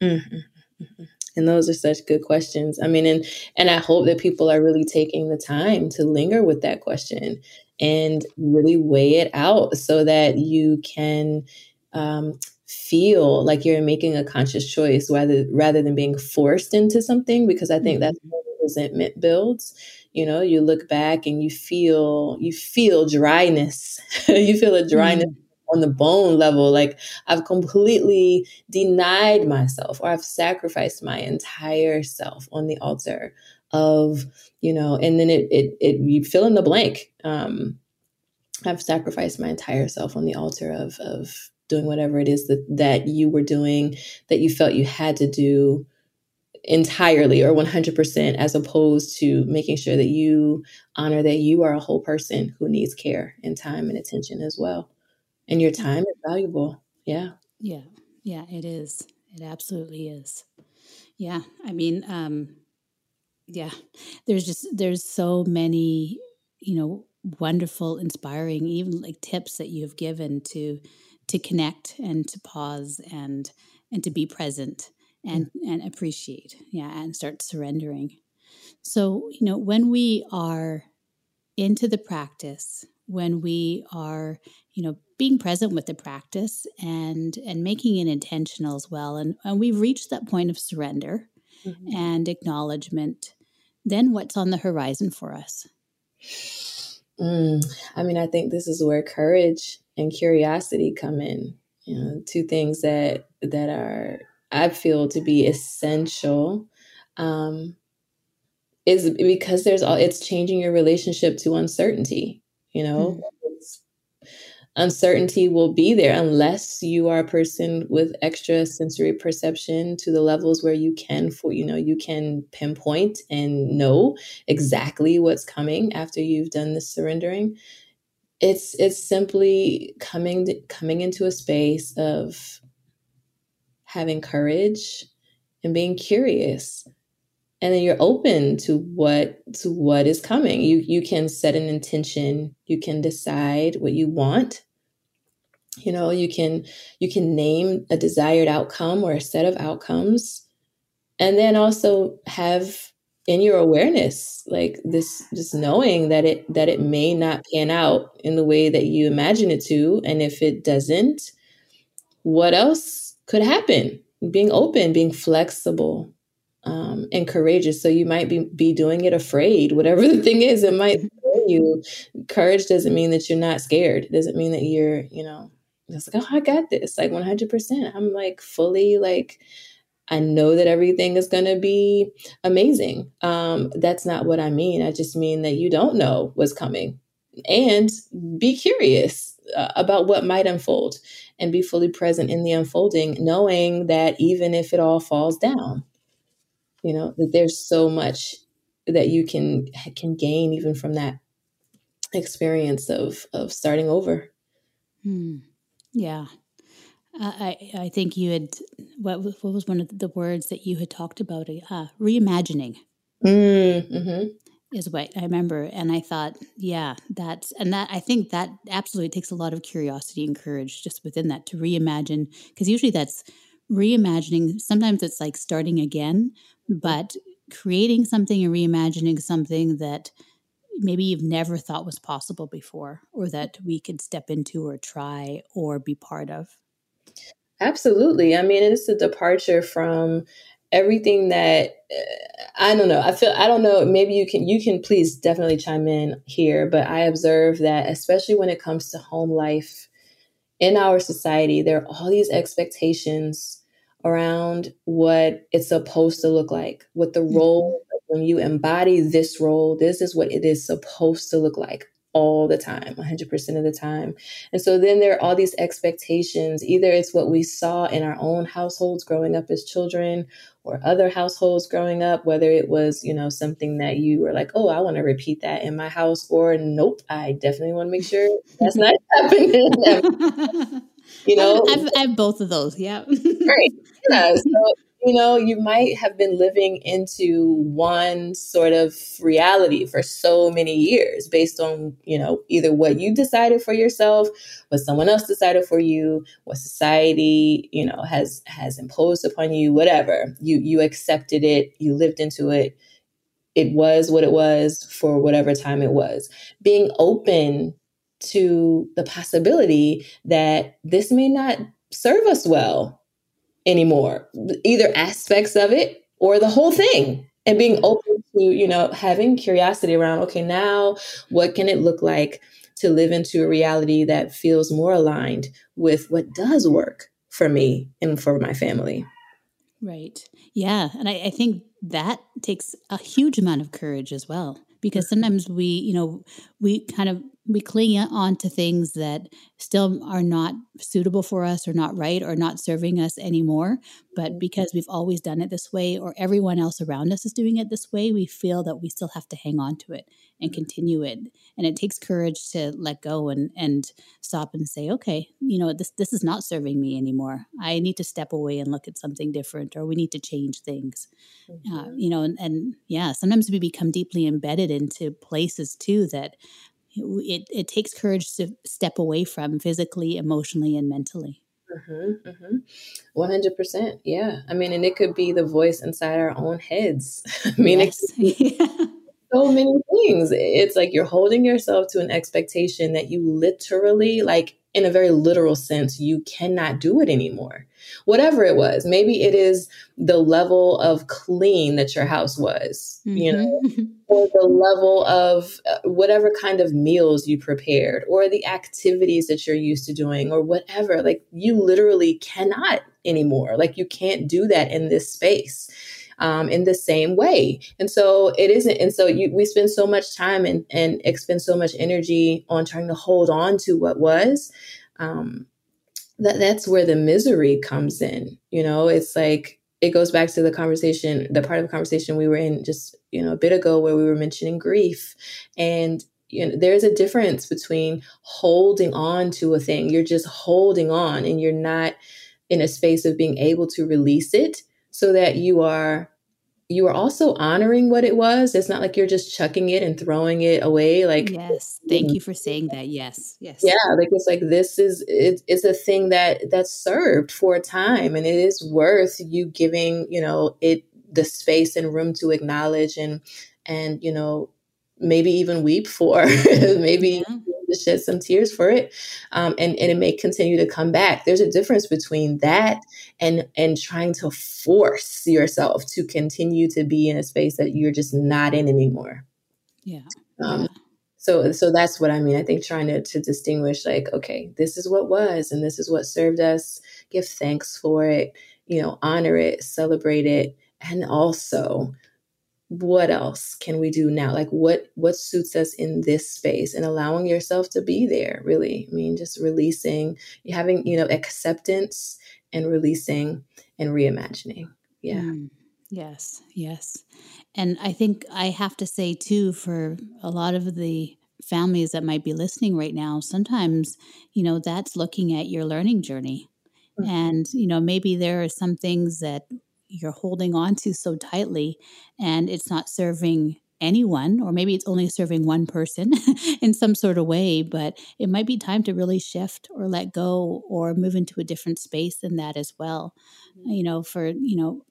Mm-hmm. Mm-hmm. And those are such good questions. I mean, and and I hope that people are really taking the time to linger with that question and really weigh it out, so that you can um, feel like you're making a conscious choice rather rather than being forced into something. Because I think that's where resentment builds. You know, you look back and you feel you feel dryness. You feel a dryness. Mm-hmm. On the bone level, like I've completely denied myself, or I've sacrificed my entire self on the altar of, you know, and then it, it, it you fill in the blank. Um, I've sacrificed my entire self on the altar of, of doing whatever it is that, that you were doing, that you felt you had to do entirely or one hundred percent, as opposed to making sure that you honor that you are a whole person who needs care and time and attention as well. And your time is valuable. Yeah. Yeah. Yeah, it is. It absolutely is. Yeah. I mean, um, yeah, there's just, there's so many, you know, wonderful, inspiring, even like tips that you've given to, to connect and to pause and, and to be present and, mm-hmm. and appreciate. Yeah. And start surrendering. So, you know, when we are into the practice, when we are, you know, being present with the practice and and making it intentional as well. And, and we've reached that point of surrender mm-hmm. and acknowledgement. Then what's on the horizon for us? Mm, I mean, I think this is where courage and curiosity come in. You know, two things that that are, I feel, to be essential. Um, is because there's all it's changing your relationship to uncertainty. You know. Mm-hmm. Uncertainty will be there unless you are a person with extra sensory perception to the levels where you can, for you know, you can pinpoint and know exactly what's coming after you've done this surrendering. It's it's simply coming to, coming into a space of having courage and being curious. And then you're open to what to what is coming. You you can set an intention. You can decide what you want. You know, you can you can name a desired outcome or a set of outcomes, and then also have in your awareness, like this, just knowing that it that it may not pan out in the way that you imagine it to. And if it doesn't, what else could happen? Being open, being flexible. Um, and courageous. So you might be, be doing it afraid, whatever the thing is, it might throw you. Courage doesn't mean that you're not scared. It doesn't mean that you're, you know, it's like, oh, I got this. Like one hundred percent. I'm like fully like, I know that everything is going to be amazing. Um, that's not what I mean. I just mean that you don't know what's coming, and be curious uh, about what might unfold, and be fully present in the unfolding, knowing that even if it all falls down, you know, that there's so much that you can can gain even from that experience of of starting over. Hmm. Yeah, uh, I I think you had what what was one of the words that you had talked about? Uh, reimagining mm, mm-hmm. is what I remember, and I thought, yeah, that's and that I think that absolutely takes a lot of curiosity and courage just within that to reimagine, because usually that's reimagining. Sometimes it's like starting again. But creating something and reimagining something that maybe you've never thought was possible before, or that we could step into or try or be part of? Absolutely. I mean, it's a departure from everything that, uh, I don't know. I feel, I don't know. Maybe you can, you can please definitely chime in here, but I observe that, especially when it comes to home life in our society, there are all these expectations around what it's supposed to look like, what the role, when you embody this role, this is what it is supposed to look like all the time, one hundred percent of the time. And so then there are all these expectations. Either it's what we saw in our own households growing up as children, or other households growing up, whether it was, you know, something that you were like, oh, I want to repeat that in my house, or nope, I definitely want to make sure that's not happening. You know, I've, I've, I have both of those. Yeah. Great. Yeah. So, you know, you might have been living into one sort of reality for so many years based on, you know, either what you decided for yourself, what someone else decided for you, what society, you know, has has imposed upon you, whatever. You you accepted it, you lived into it. It was what it was for whatever time it was. Being open to the possibility that this may not serve us well anymore, either aspects of it or the whole thing, and being open to, you know, having curiosity around, okay, now what can it look like to live into a reality that feels more aligned with what does work for me and for my family? Right. Yeah. And I, I think that takes a huge amount of courage as well, because sometimes we, you know, we kind of, we cling on to things that still are not suitable for us, or not right, or not serving us anymore. But because we've always done it this way, or everyone else around us is doing it this way, we feel that we still have to hang on to it and continue it. And it takes courage to let go and, and stop and say, okay, you know, this, this is not serving me anymore. I need to step away and look at something different, or we need to change things. Mm-hmm. Uh, you know, and, and yeah, sometimes we become deeply embedded into places too that It, it takes courage to step away from, physically, emotionally, and mentally. Mm-hmm, mm-hmm. one hundred percent. Yeah. I mean, and it could be the voice inside our own heads. I mean, yes. It could be so many things. It's like you're holding yourself to an expectation that you literally, like in a very literal sense, you cannot do it anymore. Whatever it was, maybe it is the level of clean that your house was, mm-hmm. you know, or the level of whatever kind of meals you prepared, or the activities that you're used to doing, or whatever. Like you literally cannot anymore. Like you can't do that in this space, um, in the same way. And so it isn't. And so you, we spend so much time and, and expend so much energy on trying to hold on to what was, um, That that's where the misery comes in. You know, it's like, it goes back to the conversation, the part of the conversation we were in just, you know, a bit ago, where we were mentioning grief. And, you know, there's a difference between holding on to a thing. You're just holding on, and you're not in a space of being able to release it, so that you are, you are also honoring what it was. It's not like you're just chucking it and throwing it away. Like, yes. Thank you for saying that. Yes. Yes. Yeah. Like, it's like, this is, it, it's a thing that that's served for a time, and it is worth you giving, you know, it the space and room to acknowledge and, and, you know, maybe even weep for, maybe yeah. shed some tears for it. Um, and, and it may continue to come back. There's a difference between that and, and trying to force yourself to continue to be in a space that you're just not in anymore. Yeah. Um, yeah. So, so that's what I mean. I think trying to, to distinguish, like, okay, this is what was, and this is what served us. Give thanks for it, you know, honor it, celebrate it. And also, what else can we do now? Like, what, what suits us in this space, and allowing yourself to be there, really. I mean, just releasing, having, you know, acceptance and releasing and reimagining. Yeah. Mm. Yes. Yes. And I think I have to say too, for a lot of the families that might be listening right now, sometimes, you know, that's looking at your learning journey. Mm-hmm. And, you know, maybe there are some things that you're holding on to so tightly, and it's not serving anyone, or maybe it's only serving one person in some sort of way, but it might be time to really shift or let go or move into a different space than that as well. Mm-hmm. You know, for, you know,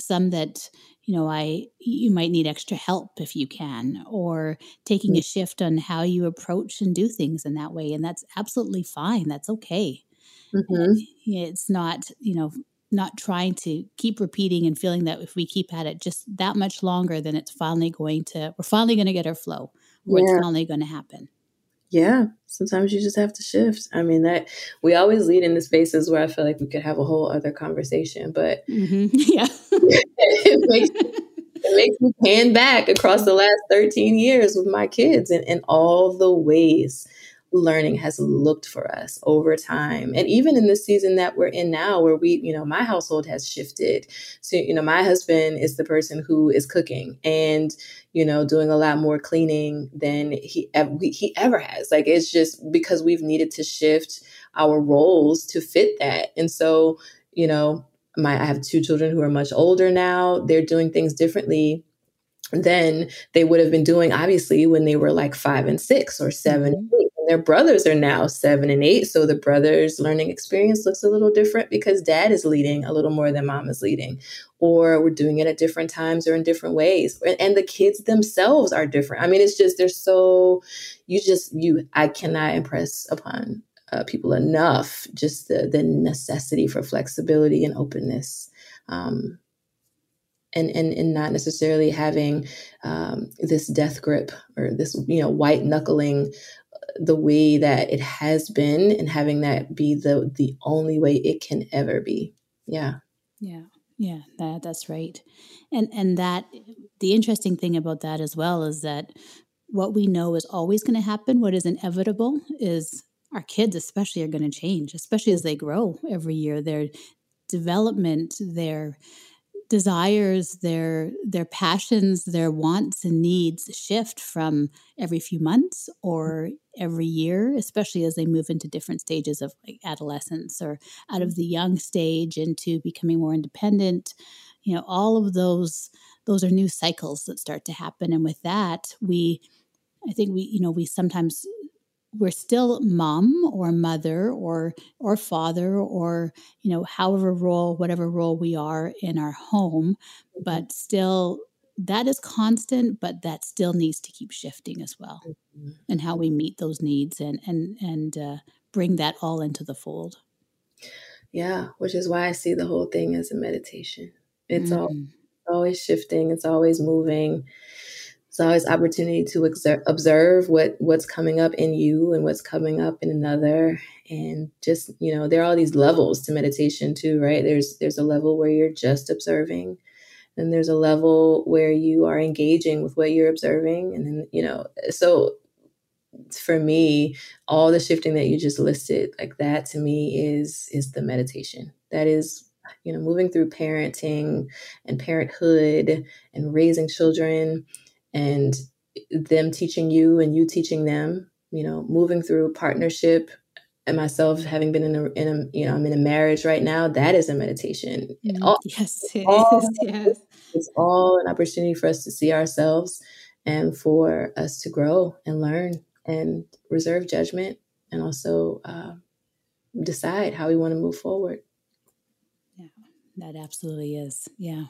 some that, you know, I, you might need extra help if you can, or taking a shift on how you approach and do things in that way. And that's absolutely fine. That's okay. Mm-hmm. It's not, you know, not trying to keep repeating and feeling that if we keep at it just that much longer, then it's finally going to, we're finally going to get our flow, or yeah. it's finally going to happen. Yeah. Sometimes you just have to shift. I mean, that we always lead into spaces where I feel like we could have a whole other conversation, but mm-hmm. yeah, it, makes, it makes me pan back across the last thirteen years with my kids and, and all the ways learning has looked for us over time. And even in this season that we're in now, where we, you know, my household has shifted. So, you know, my husband is the person who is cooking and, you know, doing a lot more cleaning than he, he ever has. Like, it's just because we've needed to shift our roles to fit that. And so, you know, my, I have two children who are much older now. They're doing things differently than they would have been doing, obviously, when they were like five and six or seven and eight. Their brothers are now seven and eight. So the brothers' learning experience looks a little different because dad is leading a little more than mom is leading, or we're doing it at different times or in different ways. And the kids themselves are different. I mean, it's just, they're so, you just, you, I cannot impress upon uh, people enough, just the, the necessity for flexibility and openness. Um, And, and and not necessarily having um, this death grip or this, you know, white knuckling the way that it has been, and having that be the the only way it can ever be. Yeah. Yeah. Yeah. That, that's right. And, and that the interesting thing about that as well is that what we know is always going to happen, what is inevitable is our kids especially are going to change, especially as they grow every year. Their development, their desires, their their passions, their wants and needs shift from every few months or every year, especially as they move into different stages of like adolescence or out of the young stage into becoming more independent. You know, all of those, those are new cycles that start to happen. And with that, we, I think we, you know, we sometimes, we're still mom or mother or or father or, you know, however role, whatever role we are in our home, but still that is constant, but that still needs to keep shifting as well, and how we meet those needs and and and uh, bring that all into the fold. Yeah, which is why I see the whole thing as a meditation. It's mm. all, always shifting. It's always moving. It's always opportunity to exer- observe what, what's coming up in you and what's coming up in another. And just, you know, there are all these levels to meditation too, right? There's there's a level where you're just observing, and there's a level where you are engaging with what you're observing. And then, you know, so for me, all the shifting that you just listed, like that to me is is the meditation. That is, you know, moving through parenting and parenthood and raising children, and them teaching you and you teaching them, you know, moving through partnership, and myself having been in a, in a you know, I'm in a marriage right now. That is a meditation. Mm, all, yes, it all, is, yes. It's all an opportunity for us to see ourselves and for us to grow and learn and reserve judgment, and also uh, decide how we want to move forward. Yeah, that absolutely is. Yeah.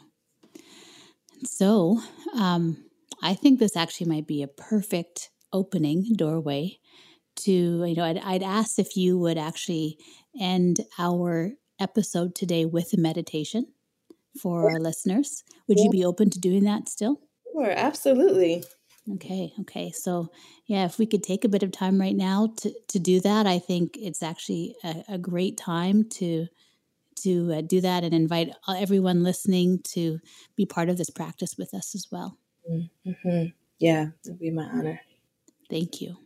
So, um, I think this actually might be a perfect opening doorway to, you know, I'd, I'd ask if you would actually end our episode today with a meditation for yeah. our listeners. Would yeah. you be open to doing that still? Sure, absolutely. Okay, okay. So, yeah, if we could take a bit of time right now to, to do that, I think it's actually a, a great time to to uh, do that, and invite everyone listening to be part of this practice with us as well. Mm-hmm. Yeah, it'll be my honor. Thank you.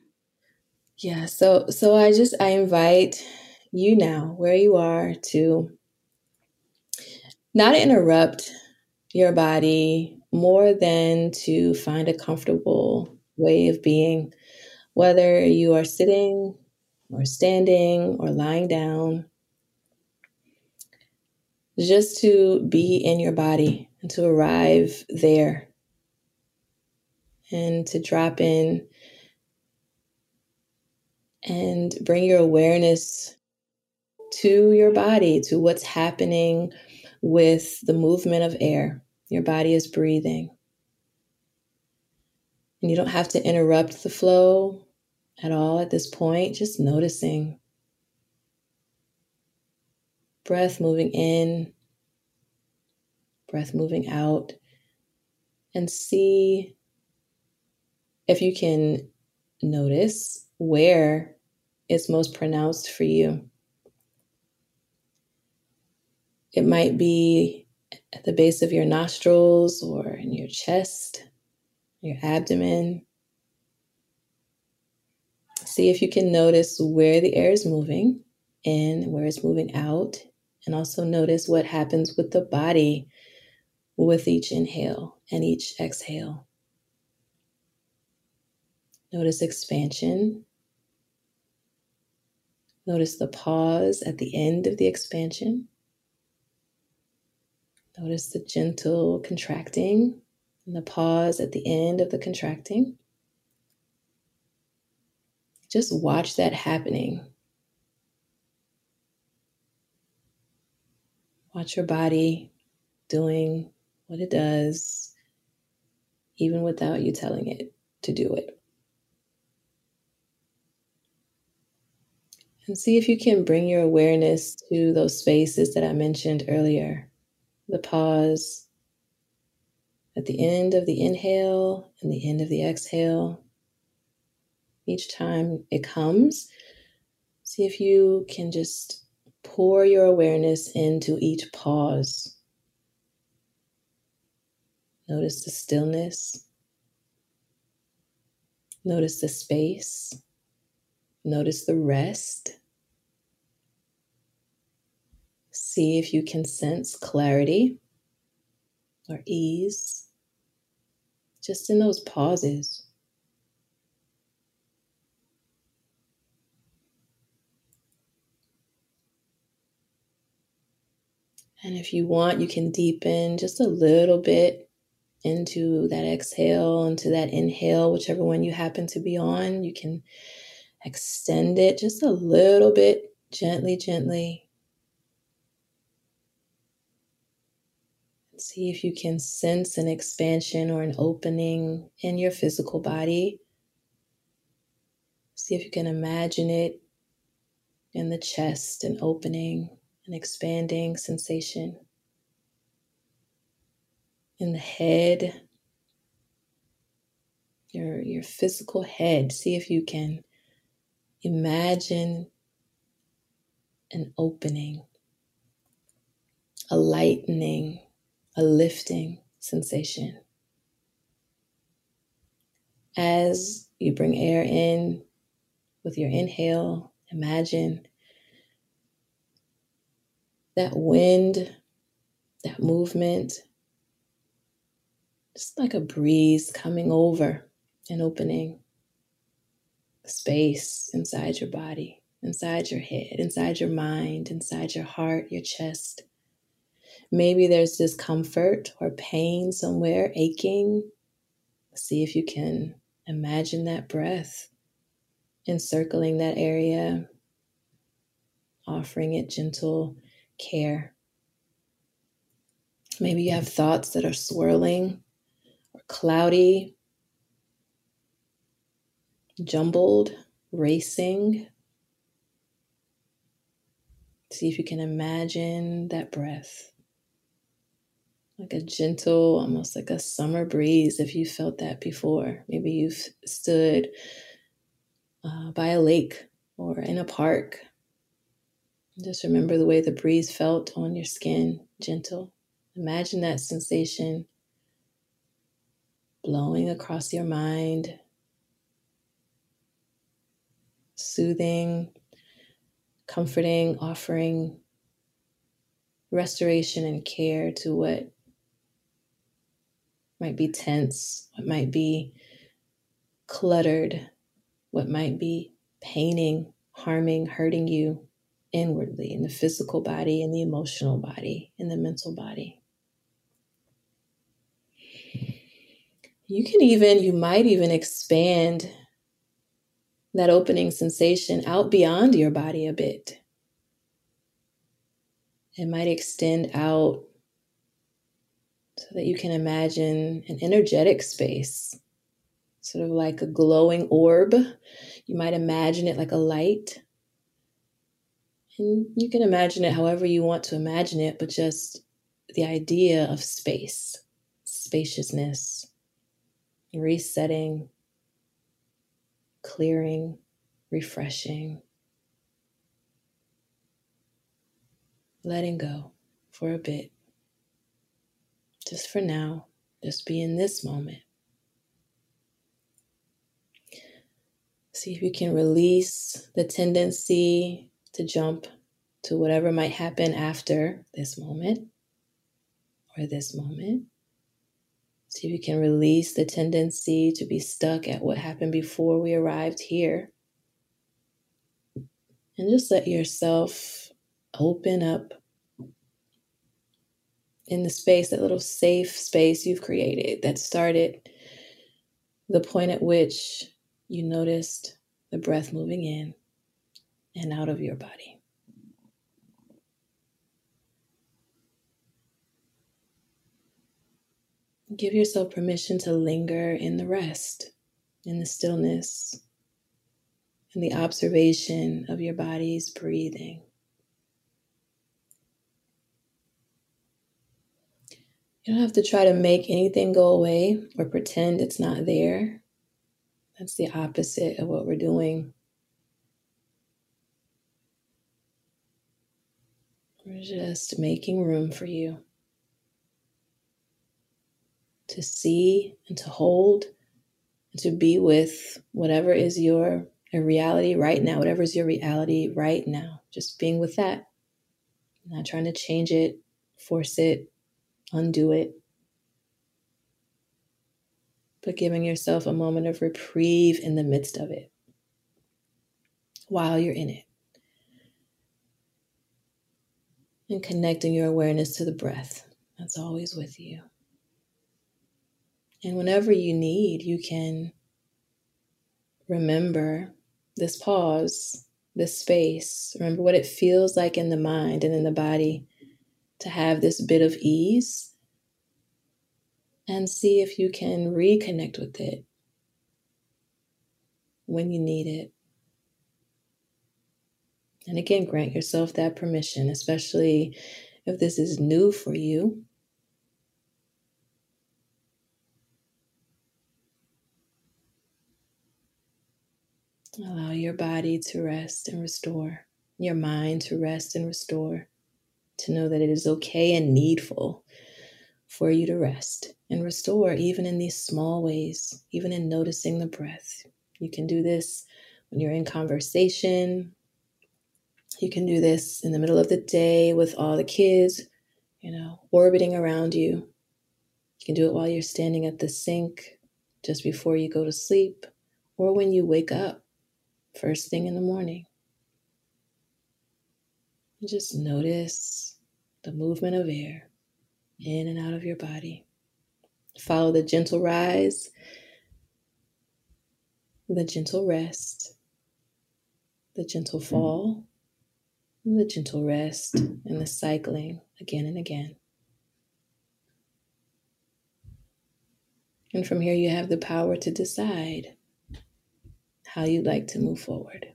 Yeah, so so I just I invite you now, where you are, to not interrupt your body more than to find a comfortable way of being, whether you are sitting or standing or lying down, just to be in your body and to arrive there. And to drop in and bring your awareness to your body, to what's happening with the movement of air. Your body is breathing. And you don't have to interrupt the flow at all at this point, just noticing. Breath moving in, breath moving out, and see if you can notice where it's most pronounced for you. It might be at the base of your nostrils or in your chest, your abdomen. See if you can notice where the air is moving in, where it's moving out, and also notice what happens with the body with each inhale and each exhale. Notice expansion. Notice the pause at the end of the expansion. Notice the gentle contracting and the pause at the end of the contracting. Just watch that happening. Watch your body doing what it does, even without you telling it to do it. And see if you can bring your awareness to those spaces that I mentioned earlier. The pause at the end of the inhale and the end of the exhale. Each time it comes, see if you can just pour your awareness into each pause. Notice the stillness. Notice the space. Notice the rest. See if you can sense clarity or ease just in those pauses. And if you want, you can deepen just a little bit into that exhale, into that inhale, whichever one you happen to be on. You can extend it just a little bit, gently, gently. See if you can sense an expansion or an opening in your physical body. See if you can imagine it in the chest, an opening. An expanding sensation in the head, your, your physical head. See if you can imagine an opening, a lightening, a lifting sensation. As you bring air in with your inhale, imagine that wind, that movement, just like a breeze coming over and opening space inside your body, inside your head, inside your mind, inside your heart, your chest. Maybe there's discomfort or pain somewhere, aching. See if you can imagine that breath encircling that area, offering it gentle care. Maybe you have thoughts that are swirling or cloudy, jumbled, racing. See if you can imagine that breath. Like a gentle, almost like a summer breeze, if you felt that before. Maybe you've stood uh, by a lake or in a park. Just remember the way the breeze felt on your skin, gentle. Imagine that sensation blowing across your mind, soothing, comforting, offering restoration and care to what might be tense, what might be cluttered, what might be paining, harming, hurting you. Inwardly, in the physical body, in the emotional body, in the mental body. You can even, you might even expand that opening sensation out beyond your body a bit. It might extend out so that you can imagine an energetic space, sort of like a glowing orb. You might imagine it like a light. And you can imagine it however you want to imagine it, but just the idea of space, spaciousness, resetting, clearing, refreshing, letting go for a bit. Just for now, just be in this moment. See if you can release the tendency to jump to whatever might happen after this moment or this moment. See if you can release the tendency to be stuck at what happened before we arrived here. And just let yourself open up in the space, that little safe space you've created that started the point at which you noticed the breath moving in and out of your body. Give yourself permission to linger in the rest, in the stillness, in the observation of your body's breathing. You don't have to try to make anything go away or pretend it's not there. That's the opposite of what we're doing. We're just making room for you to see and to hold and to be with whatever is your reality right now, whatever is your reality right now. Just being with that, not trying to change it, force it, undo it, but giving yourself a moment of reprieve in the midst of it while you're in it. And connecting your awareness to the breath. That's always with you. And whenever you need, you can remember this pause, this space. Remember what it feels like in the mind and in the body to have this bit of ease, and see if you can reconnect with it when you need it. And again, grant yourself that permission, especially if this is new for you. Allow your body to rest and restore, your mind to rest and restore, to know that it is okay and needful for you to rest and restore, even in these small ways, even in noticing the breath. You can do this when you're in conversation. You can do this in the middle of the day with all the kids, you know, orbiting around you. You can do it while you're standing at the sink, just before you go to sleep, or when you wake up, first thing in the morning. Just notice the movement of air in and out of your body. Follow the gentle rise, the gentle rest, the gentle fall, the gentle rest, and the cycling again and again. And from here, you have the power to decide how you'd like to move forward.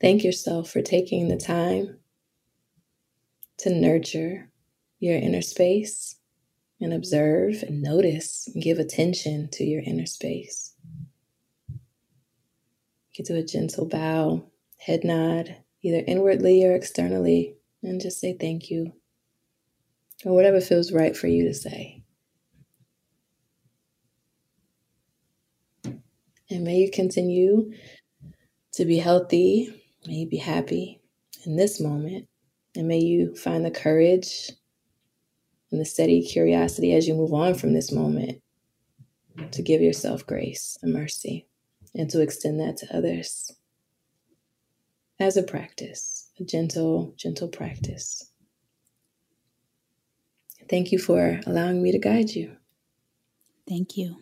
Thank yourself for taking the time to nurture your inner space and observe and notice and give attention to your inner space. You can do a gentle bow, head nod, either inwardly or externally, and just say thank you, or whatever feels right for you to say. And may you continue to be healthy. May you be happy in this moment, and may you find the courage and the steady curiosity as you move on from this moment to give yourself grace and mercy, and to extend that to others as a practice, a gentle, gentle practice. Thank you for allowing me to guide you. Thank you.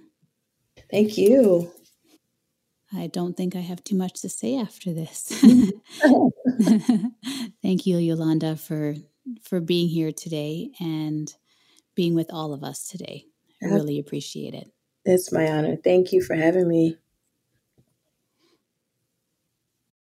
Thank you. I don't think I have too much to say after this. Thank you, Yolanda, for for being here today and being with all of us today. I really appreciate it. It's my honor. Thank you for having me.